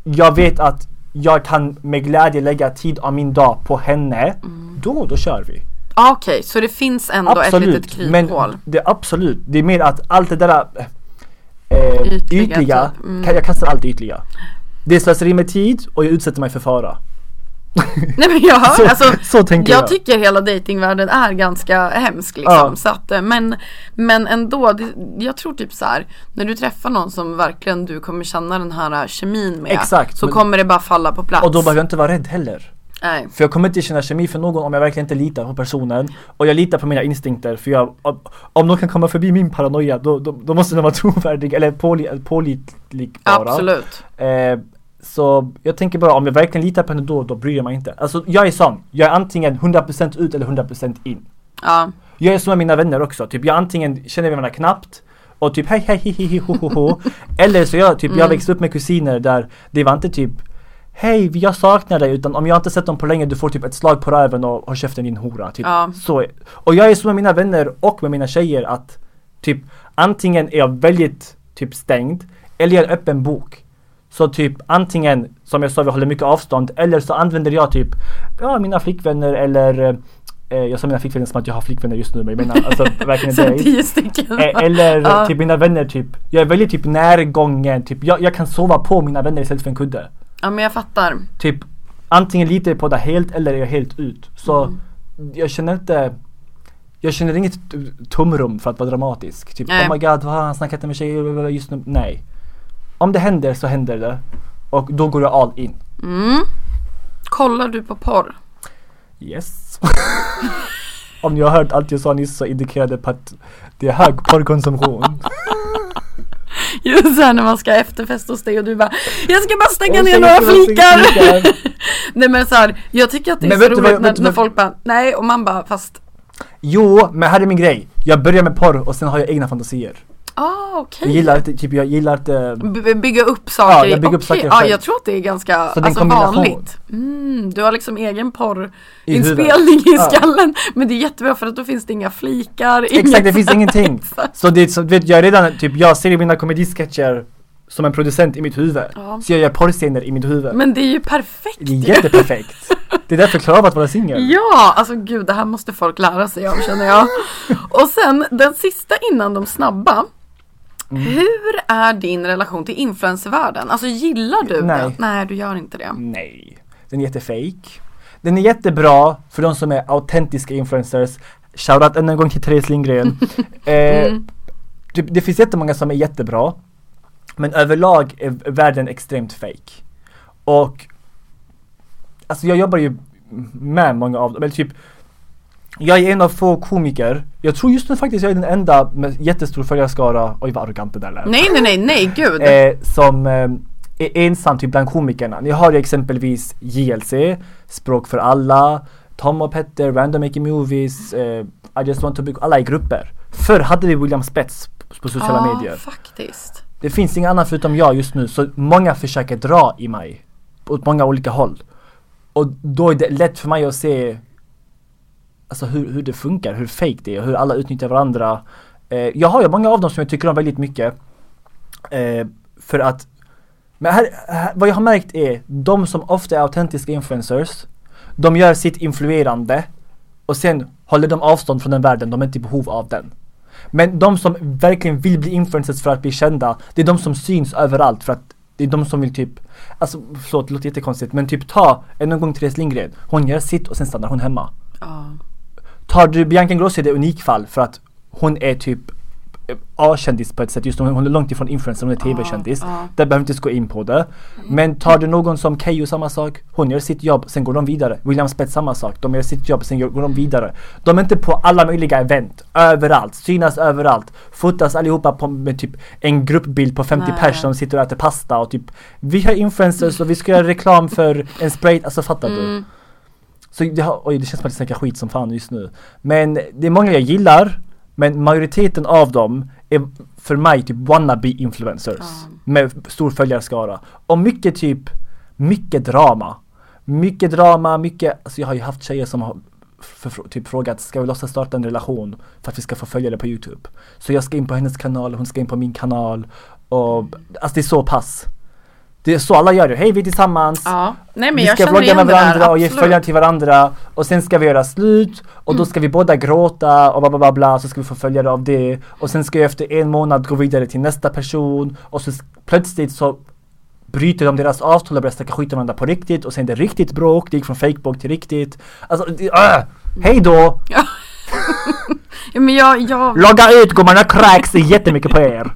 jag vet att jag kan med glädje lägga tid av min dag på henne, mm. då, då kör vi. Ah, okej, okay. Så det finns ändå absolut, ett litet kryphål. Men det, absolut, det är mer att allt det där eh, ytliga, ytliga mm. kan jag kastar allt ytliga. Det slösar i mig tid och jag utsätter mig för fara. Nej, men jag hör, så, alltså, så tänker jag. Jag tycker hela datingvärlden är ganska hemsk liksom, ja. Så att, men, men ändå, det, jag tror typ så här, när du träffar någon som verkligen du kommer känna den här kemin med. Exakt, så men, kommer det bara falla på plats. Och då behöver jag inte vara rädd heller. Nej. För jag kommer inte känna kemi för någon om jag verkligen inte litar på personen. Och jag litar på mina instinkter. För jag, om, om någon kan komma förbi min paranoia, Då, då, då måste de vara trovärdig eller påli, pålitlig bara. Absolut. eh, Så jag tänker bara, om jag verkligen litar på henne då, då bryr jag mig inte. Alltså jag är sån, jag är antingen hundra procent ut eller hundra procent in. Ja. Jag är som med mina vänner också, typ jag antingen känner varandra knappt och typ hej hej hej hej ho ho ho. Eller så jag, typ, mm. jag växte upp med kusiner där det var inte typ hej jag saknar dig, utan om jag inte sett dem på länge du får typ ett slag på röven och har käften din hora typ. Ja. Så, och jag är som med mina vänner och med mina tjejer att typ antingen är jag väldigt typ stängd eller jag är en öppen bok. Så typ antingen, som jag sa, vi håller mycket avstånd. Eller så använder jag typ ja, mina flickvänner eller eh, jag sa mina flickvänner som att jag har flickvänner just nu. Men jag menar, alltså verkligen det. Eh, eller ja. Typ mina vänner typ. Jag är väldigt typ närgången. Typ, jag, jag kan sova på mina vänner istället för en kudde. Ja, men jag fattar. Typ antingen litar jag på det helt eller är jag helt ut. Så mm. jag känner inte... Jag känner inget tomrum för att vara dramatisk. Typ, nej. Oh my god, vad har han snackat med tjejer just nu? Nej. Om det händer så händer det. Och då går jag all in. Mm. Kollar du på porr? Yes. Om jag har hört allt jag sa nyss så indikerar det på att det är hög porrkonsumtion. Just så här när man ska efterfest hos dig och du bara, jag ska bara stänga ner några flikar. Nej men så här, jag tycker att det är men så roligt vad, när, när folk bara, nej och man bara, fast. Jo, men här är min grej. Jag börjar med porr och sen har jag egna fantasier. Ah, okay. Jag gillar inte, typ jag gillar inte B- bygga upp saker. Ja, jag bygger upp saker. Ja, jag tror att det är ganska alltså, vanligt. Mm, du har liksom egen porrinspelning i, i skallen, ja. Men det är jättebra för att då finns det inga flikar. Exakt, inga det finns ingenting. Så det så, vet jag redan typ jag ser i mina komedisketcher som en producent i mitt huvud. Ja. Så jag gör porrscener i mitt huvud. Men det är ju perfekt. Det är jätteperfekt. Det är därför Klara att vara singel. Ja, alltså gud, det här måste folk lära sig av, känner jag. Och sen, den sista innan de snabba. Mm. Hur är din relation till influencervärlden? Alltså gillar du Nej. det? Nej, du gör inte det. Nej, den är jättefake. Den är jättebra för de som är autentiska influencers. Shoutout än en gång till Therese Lindgren. eh, mm. det, det finns jättemånga som är jättebra. Men överlag är världen extremt fake. Och alltså jag jobbar ju med många av dem. Eller typ, jag är en av få komiker. Jag tror just nu faktiskt jag är den enda med jättestor följarskara. Oj vad arrogant det där lär. Nej, nej, nej, nej, gud. Eh, som eh, är ensam typ bland komikerna. Ni har ju exempelvis J L C, Språk för alla, Tom och Petter, Random Making Movies, eh, I Just Want To Be... Alla i grupper. Förr hade vi William Spets på sociala ah, medier. Ja, faktiskt. Det finns ingen annan förutom jag just nu. Så många försöker dra i mig. Åt många olika håll. Och då är det lätt för mig att se alltså hur, hur det funkar, hur fake det är, hur alla utnyttjar varandra. Eh, jag har ju många av dem som jag tycker om väldigt mycket. Eh, för att men här, här, vad jag har märkt är de som ofta är autentiska influencers, de gör sitt influerande och sen håller de avstånd från den världen, de är inte i behov av den. Men de som verkligen vill bli influencers för att bli kända, det är de som syns överallt för att det är de som vill typ, alltså förlåt, det låter jättekonstigt, men typ ta en gång Therese Lindgren, hon gör sitt och sen stannar hon hemma. Ja. Tar du Bianca Ingrosso är det unik fall för att hon är typ A-kändis på ett sätt, just hon är långt ifrån influencer, hon är T V-kändis. Ja, ja. Där behöver inte gå in på det. Men tar du någon som Keyyo, samma sak, hon gör sitt jobb, sen går de vidare. William Spets, samma sak, de gör sitt jobb, sen går de vidare. De är inte på alla möjliga event, överallt, synas överallt, fotas allihopa på, med typ en gruppbild på femtio Nej. personer som sitter och äter pasta och typ, vi har influencers och vi ska göra reklam för en spray, alltså fattar mm. du? Så det, har, oj, det känns som att det snackar skit som fan just nu. Men det är många jag gillar. Men majoriteten av dem är för mig typ wannabe-influencers. Mm. Med stor följarskara. Och mycket typ, mycket drama. Mycket drama, mycket... Alltså jag har ju haft tjejer som har förfrå- typ frågat, ska vi låtsas starta en relation för att vi ska få följare på YouTube? Så jag ska in på hennes kanal, hon ska in på min kanal. Och, alltså det är så pass. Det är så alla gör det. Hej, vi är tillsammans. Ja. Nej, men vi ska vlogga med varandra där, och ge följare till varandra. Och sen ska vi göra slut. Och mm. då ska vi båda gråta och bla bla bla bla. Så ska vi få följare av det. Och sen ska jag efter en månad gå vidare till nästa person. Och så plötsligt så bryter de deras avtal och börjar snacka skit om varandra på riktigt. Och sen är det riktigt bråk. Det gick från fakebråk till riktigt. Alltså, äh, hej då! Ja. ja, men jag, jag... Logga ut, gummarna kräks jättemycket på er.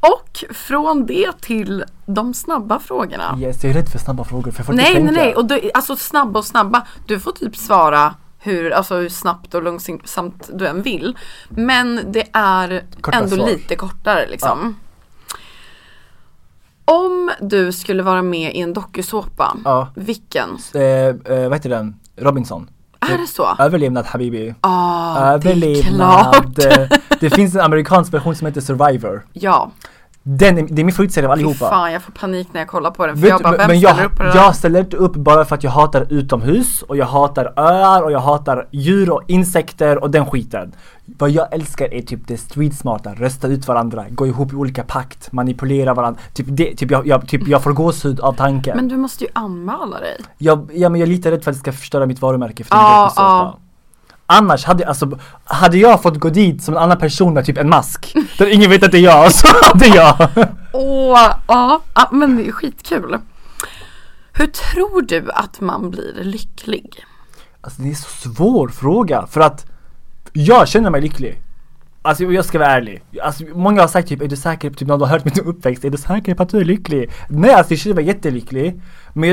Och från det till de snabba frågorna. Yes, jag är rädd för snabba frågor. För jag får nej, inte nej, tänka. nej. Och du, alltså snabba och snabba. Du får typ svara hur, alltså, hur snabbt och långsamt du än vill. Men det är kortare ändå svar. Lite kortare liksom. Ja. Om du skulle vara med i en docusåpa. Ja. Vilken? Eh, eh, vad heter den? Robinson. Är det så? Överlevnad, Habibi. Oh, Överlevnad. Det är klart. Det finns en amerikansk version som heter Survivor. Ja. Den är, det är min favoritserie av allihopa. Fan, jag får panik när jag kollar på den. För vet, jag bara, vem men ställer jag, upp på det jag ställer inte upp bara för att jag hatar utomhus. Och jag hatar öar. Och jag hatar djur och insekter. Och den skiten. Vad jag älskar är typ det streetsmarta. Rösta ut varandra. Gå ihop i olika pakt. Manipulera varandra. Typ, det, typ, jag, jag, typ jag får gåshud av tanken. Men du måste ju anmäla dig. Jag, ja, men jag är lite rädd för att det ska förstöra mitt varumärke. För ah, ah. Annars hade, alltså, hade jag fått gå dit som en annan person med typ en mask. Där ingen vet att det är jag. Så hade jag. Åh, ja. Men det är skitkul. Hur tror du att man blir lycklig? Alltså det är en så svår fråga. För att jag känner mig lycklig. Alltså jag ska vara ärlig. Alltså, många har sagt typ, är du säker? Typ någon har hört mitt uppväxt. Är du säker på att du är lycklig? Nej, alltså jag känner mig jättelycklig. Men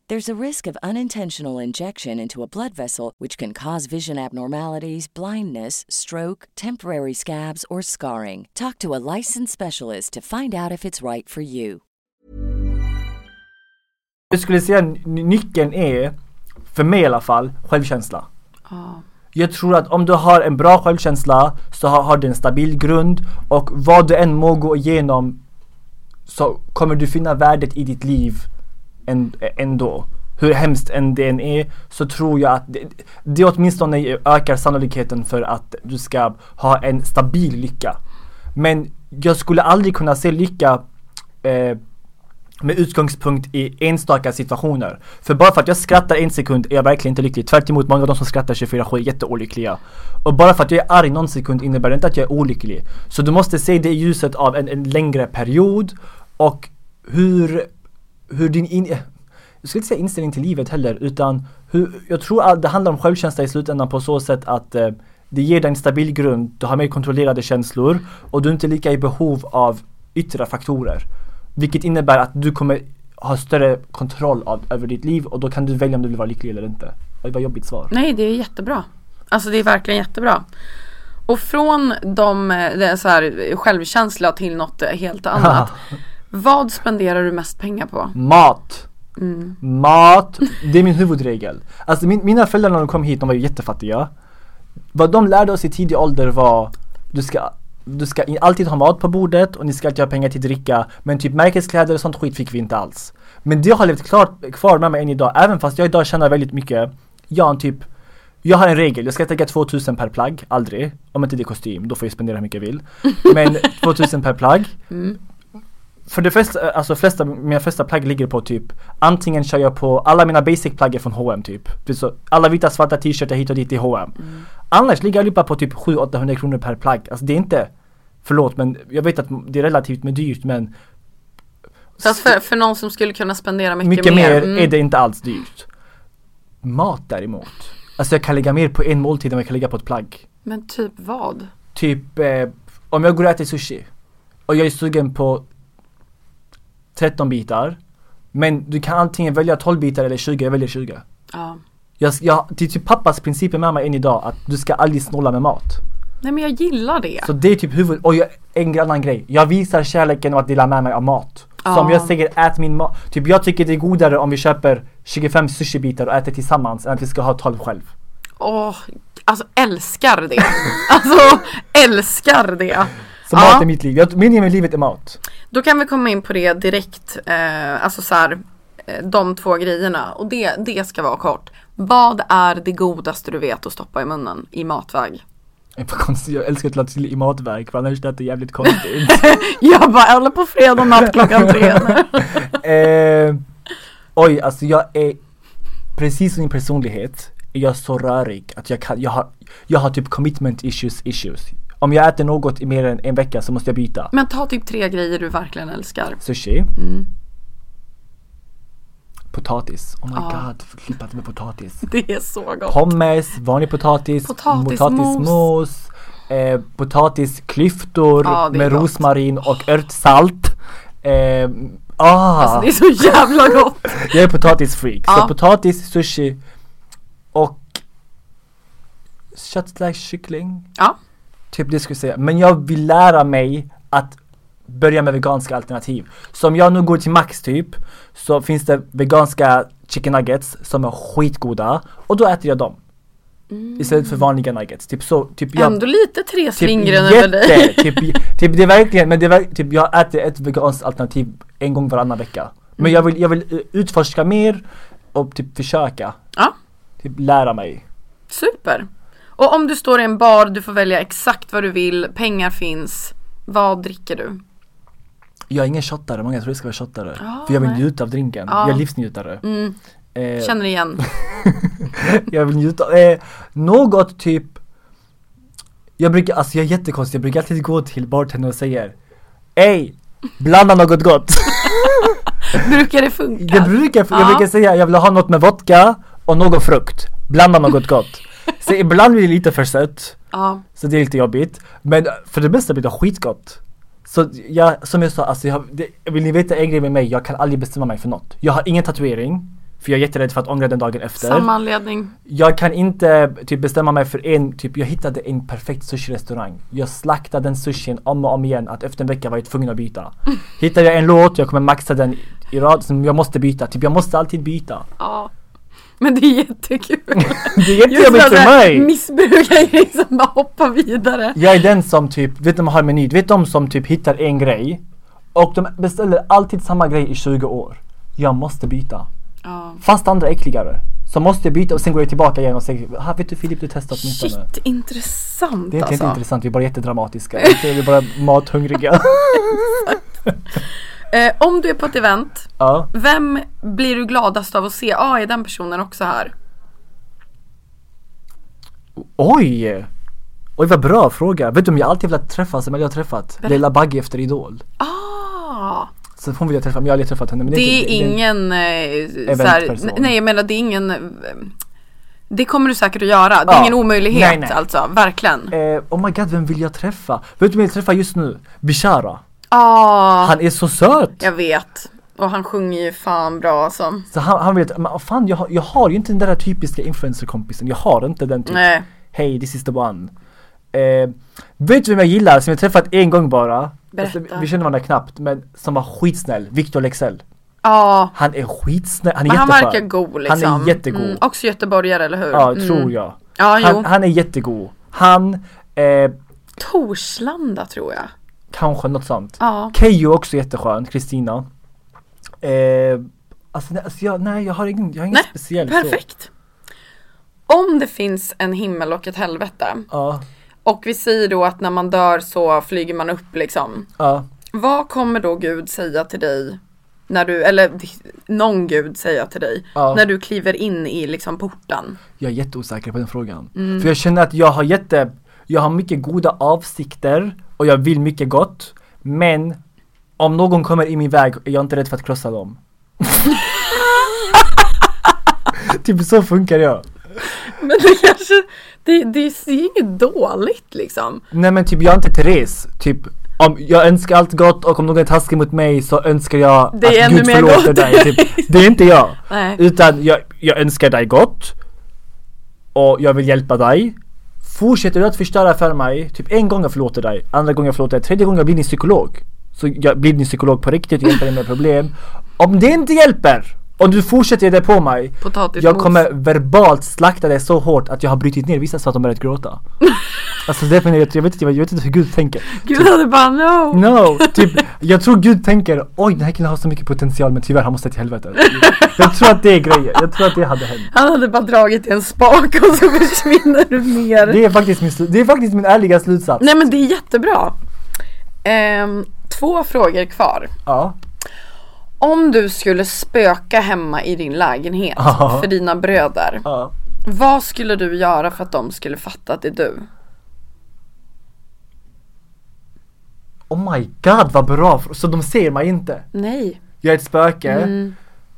There's a risk of unintentional injection into a blood vessel, which can cause vision abnormalities, blindness, stroke, temporary scabs, or scarring. Talk to a licensed specialist to find out if it's right for you. Jag skulle säga nyckeln är, för mig i alla fall, självkänsla. Oh. Jag tror att om du har en bra självkänsla så har, har du en stabil grund, och vad du än må gå igenom så kommer du finna värdet i ditt liv ändå. Hur hemskt än det än är, så tror jag att det, det åtminstone ökar sannolikheten för att du ska ha en stabil lycka. Men jag skulle aldrig kunna se lycka eh, med utgångspunkt i enstaka situationer. För bara för att jag skrattar en sekund är jag verkligen inte lycklig. Tvärt emot, många av de som skrattar tjugofyra sju är jätteolyckliga. Och bara för att jag är arg någon sekund innebär det inte att jag är olycklig. Så du måste se det i ljuset av en, en längre period. Och hur, hur din in, jag skulle inte säga inställning till livet heller, utan hur, jag tror att det handlar om självkänsla i slutändan på så sätt att eh, det ger dig en stabil grund. Du har mer kontrollerade känslor och du är inte lika i behov av yttre faktorer. Vilket innebär att du kommer ha större kontroll av, över ditt liv, och då kan du välja om du vill vara lycklig eller inte. Det var ett jobbigt svar. Nej, det är jättebra. Alltså det är verkligen jättebra. Och från de, det så här, självkänsla till något helt annat. Vad spenderar du mest pengar på? Mat. Mm. Mat, det är min huvudregel. Alltså min, mina föräldrar när de kom hit, de var ju jättefattiga. Vad de lärde oss i tidig ålder var, du ska... Du ska alltid ha mat på bordet och ni ska alltid ha pengar till dricka. Men typ märkeskläder och sånt skit fick vi inte alls. Men det har levt klart kvar med mig än idag. Även fast jag idag tjänar väldigt mycket. Jag, typ, jag har en regel. Jag ska lägga tvåtusen per plagg. Aldrig. Om inte det är kostym. Då får jag spendera hur mycket jag vill. Men tvåtusen per plagg. Mm. För de flesta, alltså flesta, mina flesta plagg ligger på typ, antingen kör jag på alla mina basic plagg från H och M typ. Så alla vita svarta t-shirtar hit och dit i H och M. Mm. Annars ligger jag på typ sju hundra åttahundra kronor per plagg. Alltså det är inte, förlåt men jag vet att det är relativt med dyrt, men så för, för någon som skulle kunna spendera mycket, mycket mer. Mycket mm. mer är det inte alls dyrt. Mat däremot. Alltså jag kan lägga mer på en måltid än jag kan lägga på ett plagg. Men typ vad? Typ eh, om jag går och äter sushi och jag är sugen på tretton bitar, men du kan antingen välja tolv bitar eller tjugo, jag väljer tjugo. Ja. Jag, jag, det är typ pappas princip med mig än idag, att du ska aldrig snåla med mat. Nej men jag gillar det. Så det är typ huvud, och jag, en annan grej, jag visar kärleken av att dela med mig av mat. Ja. Så om jag säger ät min mat, typ jag tycker det är godare om vi köper tjugofem sushi bitar och äter tillsammans än att vi ska ha tolv själv. Åh, oh, alltså älskar det. Alltså älskar det. Så mat ja. Är mitt liv. Jag, min, min livet är mat. Då kan vi komma in på det direkt. Eh, alltså så här, de två grejerna. Och det, det ska vara kort. Vad är det godaste du vet att stoppa i munnen i matväg? Jag älskar att lägga till i matväg. För annars är det jävligt konstigt. Jag bara, jag håller på fredag natt klockan tre. eh, oj, alltså jag är precis som min personlighet. Jag är så rörig. Att jag, kan, jag, har, jag har typ commitment issues issues. Om jag äter något i mer än en vecka så måste jag byta. Men ta typ tre grejer du verkligen älskar. Sushi. Mm. Potatis. Oh my ja. god, flippat med potatis. Det är så gott. Pommes, vanlig potatis, potatismos, potatismos eh, potatisklyftor ja, med gott. Rosmarin och örtsalt. Eh, ah. Alltså det är så jävla gott. Jag är potatisfreak. Ja. Så potatis, sushi och köttfärs, kyckling. Ja. Typ det skulle jag säga. Men jag vill lära mig att börja med veganska alternativ. Så om jag nu går till Max typ, så finns det veganska chicken nuggets som är skitgoda. Och då äter jag dem. Mm. Istället för vanliga nuggets. Typ så, typ jag, ändå lite Therese Lindgren typ över dig. Typ, typ det är verkligen, men det är, typ, jag äter ett veganskt alternativ en gång varannan vecka. Mm. Men jag vill, jag vill utforska mer och typ försöka. Ja. Typ lära mig. Super. Och om du står i en bar, du får välja exakt vad du vill, pengar finns, Vad dricker du? Jag är ingen shottare. Många tror jag ska vara shottare. Oh, för jag vill nej. njuta av drinken. Oh. Jag är livsnjutare. Mm. Eh, Känner igen. jag vill njuta. Eh, något typ... Jag brukar... Alltså jag är jättekonstig. Jag brukar alltid gå till bartender och säger ej, blanda något gott. Brukar det funka? Det brukar funka. Ja. Jag brukar säga jag vill ha något med vodka och någon frukt. Blanda något gott. Så ibland blir det lite för sött. Ja. Så det är lite jobbigt. Men för det mesta blir det skitgott. Så jag, som jag sa, alltså jag, det, vill ni veta en grej med mig? Jag kan aldrig bestämma mig för något. Jag har ingen tatuering. För jag är jätterädd för att ångra den dagen efter. Samma anledning. Jag kan inte typ, bestämma mig för en... Typ, jag hittade en perfekt sushi-restaurang. Jag slaktade den sushin om och om igen. Att efter en vecka var jag tvungen att byta. Hittade jag en låt, jag kommer maxa den i rad. Som jag måste byta. Typ, jag måste alltid byta. Ja. Men det är jättekul. Det är jättejobbigt för mig. Missbrukar grejer som bara hoppar vidare. Jag är den som typ... Vet du om jag har meny? Vet de som typ hittar en grej. Och de beställer alltid samma grej i tjugo år. Jag måste byta. Oh. Fast andra äckligare. Så måste jag byta och sen går jag tillbaka igen och säger här, vet du Filip, du testat åtminstone. Shit, intressant. Det är alltså inte intressant, vi är bara jättedramatiska. Vi är bara mathungriga. eh, Om du är på ett event, uh. vem blir du gladast av att se? Ja, ah, är den personen också här? Oj Oj, vad bra fråga. Vet du om jag alltid velat träffa som jag har träffat Lilla Baggy efter Idol? Ah. Så hon vill jag träffa, men jag har aldrig träffat henne. Men det, det är inte, ingen... Det är så här, nej, jag menar, det är ingen... Det kommer du säkert att göra. Det ja. är ingen omöjlighet, nej, nej. alltså. Verkligen. Eh, oh my god, vem vill jag träffa? Vet du vem jag vill träffa just nu? Bishara. Ah. Han är så söt. Jag vet. Och han sjunger ju fan bra, alltså. Så han, han vet... Men fan, jag har, jag har ju inte den där typiska influencer-kompisen. Jag har inte den typ. Nej. Hey, this is the one. Eh, vet du vem jag gillar som jag träffat en gång bara? Alltså, vi känner varandra knappt, men som var skitsnäll, Victor Lexell. Ja. Han är skitsnäll, han är jätteför. Han verkar god liksom. Han är jättegod. Mm, också göteborgare, eller hur? Ja, mm. tror jag. Ja, han, jo. han är jättegod. Han... Eh, Torslanda, tror jag. Kanske något sånt. Ja. Kejo också jätteskön, Kristina. Eh, alltså, nej, alltså jag, nej, jag har ingen, jag har ingen nej, speciell. Nej, perfekt. Så. Om det finns en himmel och ett helvete... Ja. Och vi säger då att när man dör så flyger man upp liksom. Ja. Vad kommer då Gud säga till dig när du, eller någon Gud säga till dig ja. när du kliver in i liksom porten? Jag är jätteosäker på den frågan. Mm. För jag känner att jag har jätte, jag har mycket goda avsikter och jag vill mycket gott. Men om någon kommer i min väg är jag inte rädd för att krossa dem. Typ så funkar jag. Men det kanske, det, det ser ju inget dåligt liksom. Nej men typ jag är inte Therese. Typ om jag önskar allt gott och om någon är taskig mot mig så önskar jag det är att Gud förlåter dig typ. Det är inte jag. Nej. Utan jag, jag önskar dig gott. Och jag vill hjälpa dig. Fortsätter du att förstöra för mig, typ en gång jag förlåter dig, andra gången jag förlåter dig, tredje gången jag blir din psykolog. Så jag blir din psykolog på riktigt och hjälper dig med problem. Om det inte hjälper och du fortsätter det på mig. Potatis, jag kommer mos. verbalt slakta dig så hårt att jag har brytit ner vissa så att de börjat gråta. Alltså det är jag, jag vet inte jag vet inte hur Gud tänker. Gud typ, hade bara no. No, typ jag tror Gud tänker oj den här killen har så mycket potential men tyvärr han måste till helvetet. Jag tror att det är grejer. Jag tror att det hade hänt. Han hade bara dragit en spak och så försvinner du mer. Det är faktiskt min det är faktiskt min ärliga slutsats. Nej men det är jättebra. Ehm, två frågor kvar. Ja. Om du skulle spöka hemma i din lägenhet uh-huh. för dina bröder, uh-huh. vad skulle du göra för att de skulle fatta att det är du? Oh my god, vad bra. Så de ser mig inte? Nej. Jag är ett spöke. Mm.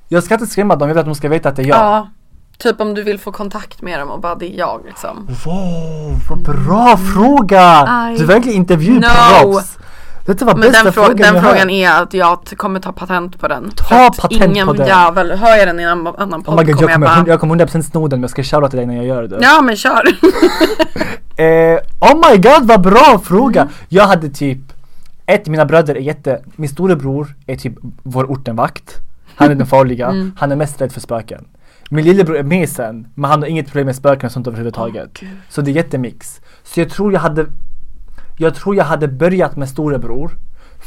Jag ska inte skrämma dem, jag vill att de ska veta att det är jag. Ja, typ om du vill få kontakt med dem och bara det är jag liksom. Wow, vad bra mm. fråga. I... Du är verkligen intervjuproffs. No. Det var men den, frå- frågan, den frågan är att jag t- kommer ta patent på den. Ta patent ingen på den. Jävel, hör jag den i en annan, annan podd oh God, kommer jag, jag, bara... jag kommer hundra procent sno den, men jag ska köra till dig när jag gör det. Ja, men kör. eh, oh my god, vad bra fråga. Mm. Jag hade typ, ett, mina bröder är jätte, min storebror är typ vår ortenvakt. Han är den farliga, mm. han är mest rädd för spöken. Min lillebror är med sen, men han har inget problem med spöken och sånt överhuvudtaget. Oh, så det är jättemix. Så jag tror jag hade... Jag tror jag hade börjat med storebror.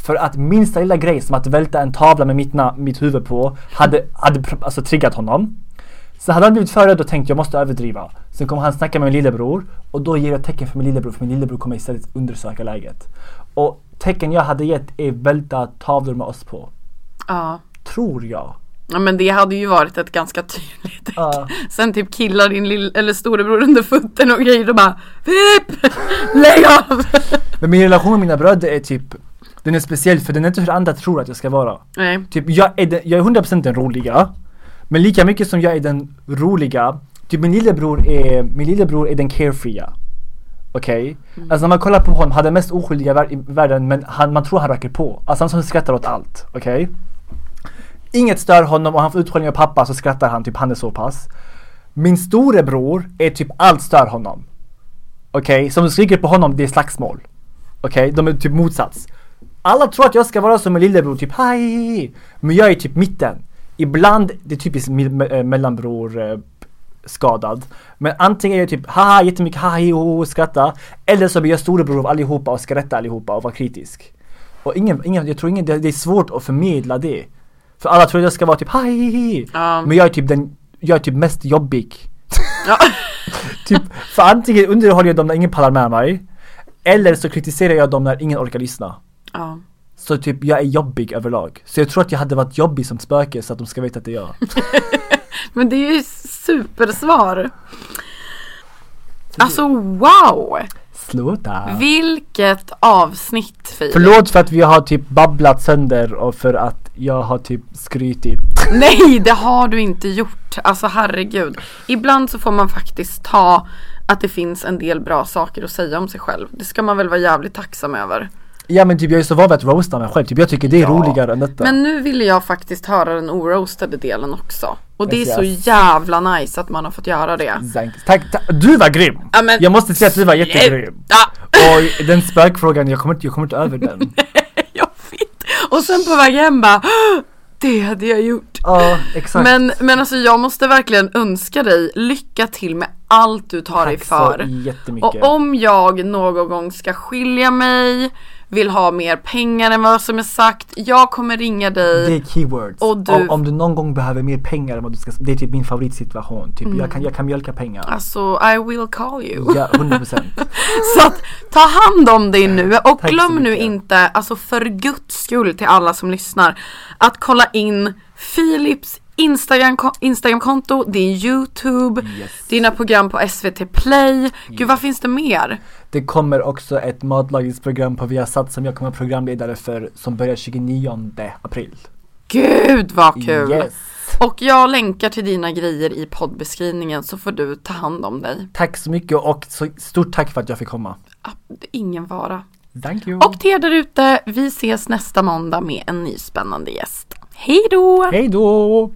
För att minsta lilla grej som att välta en tavla med mitt, na- mitt huvud på hade, hade pr- alltså triggat honom. Så hade han blivit förröd och tänkt jag måste överdriva. Sen kommer han snacka med min lillebror. Och då ger jag tecken för min lillebror. För min lillebror kommer istället undersöka läget. Och tecken jag hade gett är välta tavlor med oss på. Ja. Tror jag. Ja, men det hade ju varit ett ganska tydligt tecken. Ja. Sen typ killar din lille, eller storebror under foten och grejer och bara Filip, lägg av! Men min relation med mina bröder är typ, den är speciell för den är inte hur andra tror att jag ska vara. Nej. Typ jag är, den, jag är hundra procent den roliga. Men lika mycket som jag är den roliga, typ min lillebror är, min lillebror är den carefreea. Okej? Okay? Mm. Alltså när man kollar på honom, han är mest oskyldiga vär- i världen, men han, man tror han räcker på. Alltså han som skrattar åt allt. Okej? Okay? Inget stör honom och han får uthållning av pappa så skrattar han, typ han är så pass. Min storebror är typ allt stör honom. Okej? Okay? Som du skriker på honom, det är slagsmål. Okej? Okay? De är typ motsats. Alla tror att jag ska vara som en lillebror, typ hej. Men jag är typ mitten. Ibland, det är typiskt me- mellanbror eh, skadad. Men antingen är jag typ haha, jättemycket haha, ho, skratta. Eller så blir jag storebror av allihopa och skrattar allihopa och var kritisk. Och ingen, ingen, jag tror ingen, det, det är svårt att förmedla det. För alla tror att jag ska vara typ haha. Um. Men jag är typ den, jag är typ mest jobbig. Ja. Typ, för antingen underhåller jag dem när ingen pallar med mig. Eller så kritiserar jag dem när ingen orkar lyssna. Ja. Så typ, jag är jobbig överlag. Så jag tror att jag hade varit jobbig som spöke så att de ska veta att det är jag. Men det är ju supersvar. Alltså, wow! Sluta. Vilket avsnitt, Filip. Förlåt för att vi har typ babblat sönder och för att jag har typ skrytit. Nej, det har du inte gjort. Alltså, herregud. Ibland så får man faktiskt ta att det finns en del bra saker att säga om sig själv. Det ska man väl vara jävligt tacksam över. Ja, men typ jag är så van vid att roasta mig själv. Typ jag tycker det är ja. roligare än detta. Men nu ville jag faktiskt höra den oroastade delen också. Och det yes, är så yes. jävla nice att man har fått göra det. Tack, tack. Du var grym. Ja, men jag måste säga att du var jättegrym. Ja. Och den spökfrågan, jag kommer inte, jag kommer inte över den. Nej, jag vet. Och sen på väg hem bara, det hade jag gjort. Ja, exakt. Men, men alltså jag måste verkligen önska dig lycka till med allt du tar tack dig för. Tack så jättemycket. Och om jag någon gång ska skilja mig, vill ha mer pengar än vad som är sagt, jag kommer ringa dig. Det är keywords. Och du... Om, om du någon gång behöver mer pengar än vad du ska... Det är typ min favoritsituation. Typ, mm. jag, kan, jag kan mjölka pengar. Alltså, I will call you. Ja, hundra procent. Så att, ta hand om dig nu. Och tack glöm nu inte, alltså för guds skull till alla som lyssnar, att kolla in Filips Instagram, Instagram-konto, din YouTube, yes. dina program på S V T Play. Yes. Gud, vad finns det mer? Det kommer också ett matlagningsprogram på Viasat som jag kommer programledare för som börjar tjugonionde april. Gud, vad kul! Yes. Och jag länkar till dina grejer i poddbeskrivningen så får du ta hand om dig. Tack så mycket och så stort tack för att jag fick komma. Ingen vara. Thank you. Och till er där ute, vi ses nästa måndag med en ny spännande gäst. Hej då! Hej då!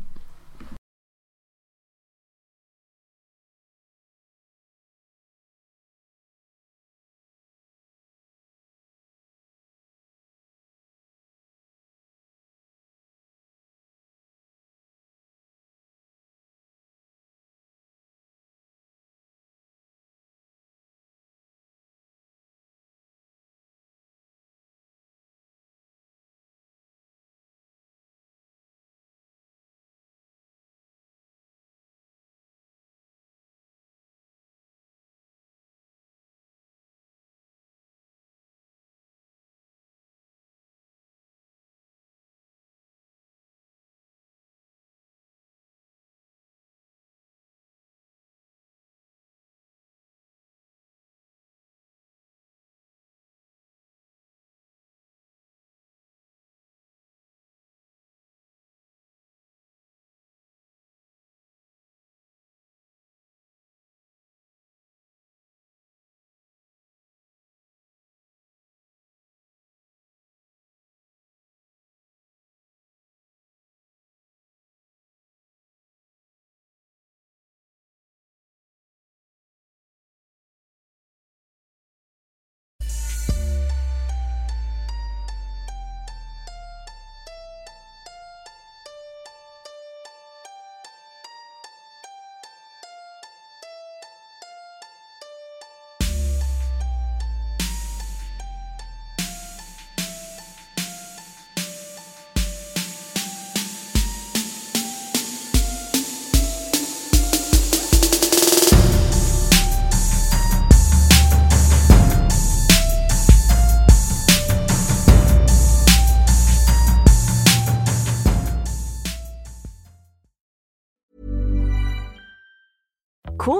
Cool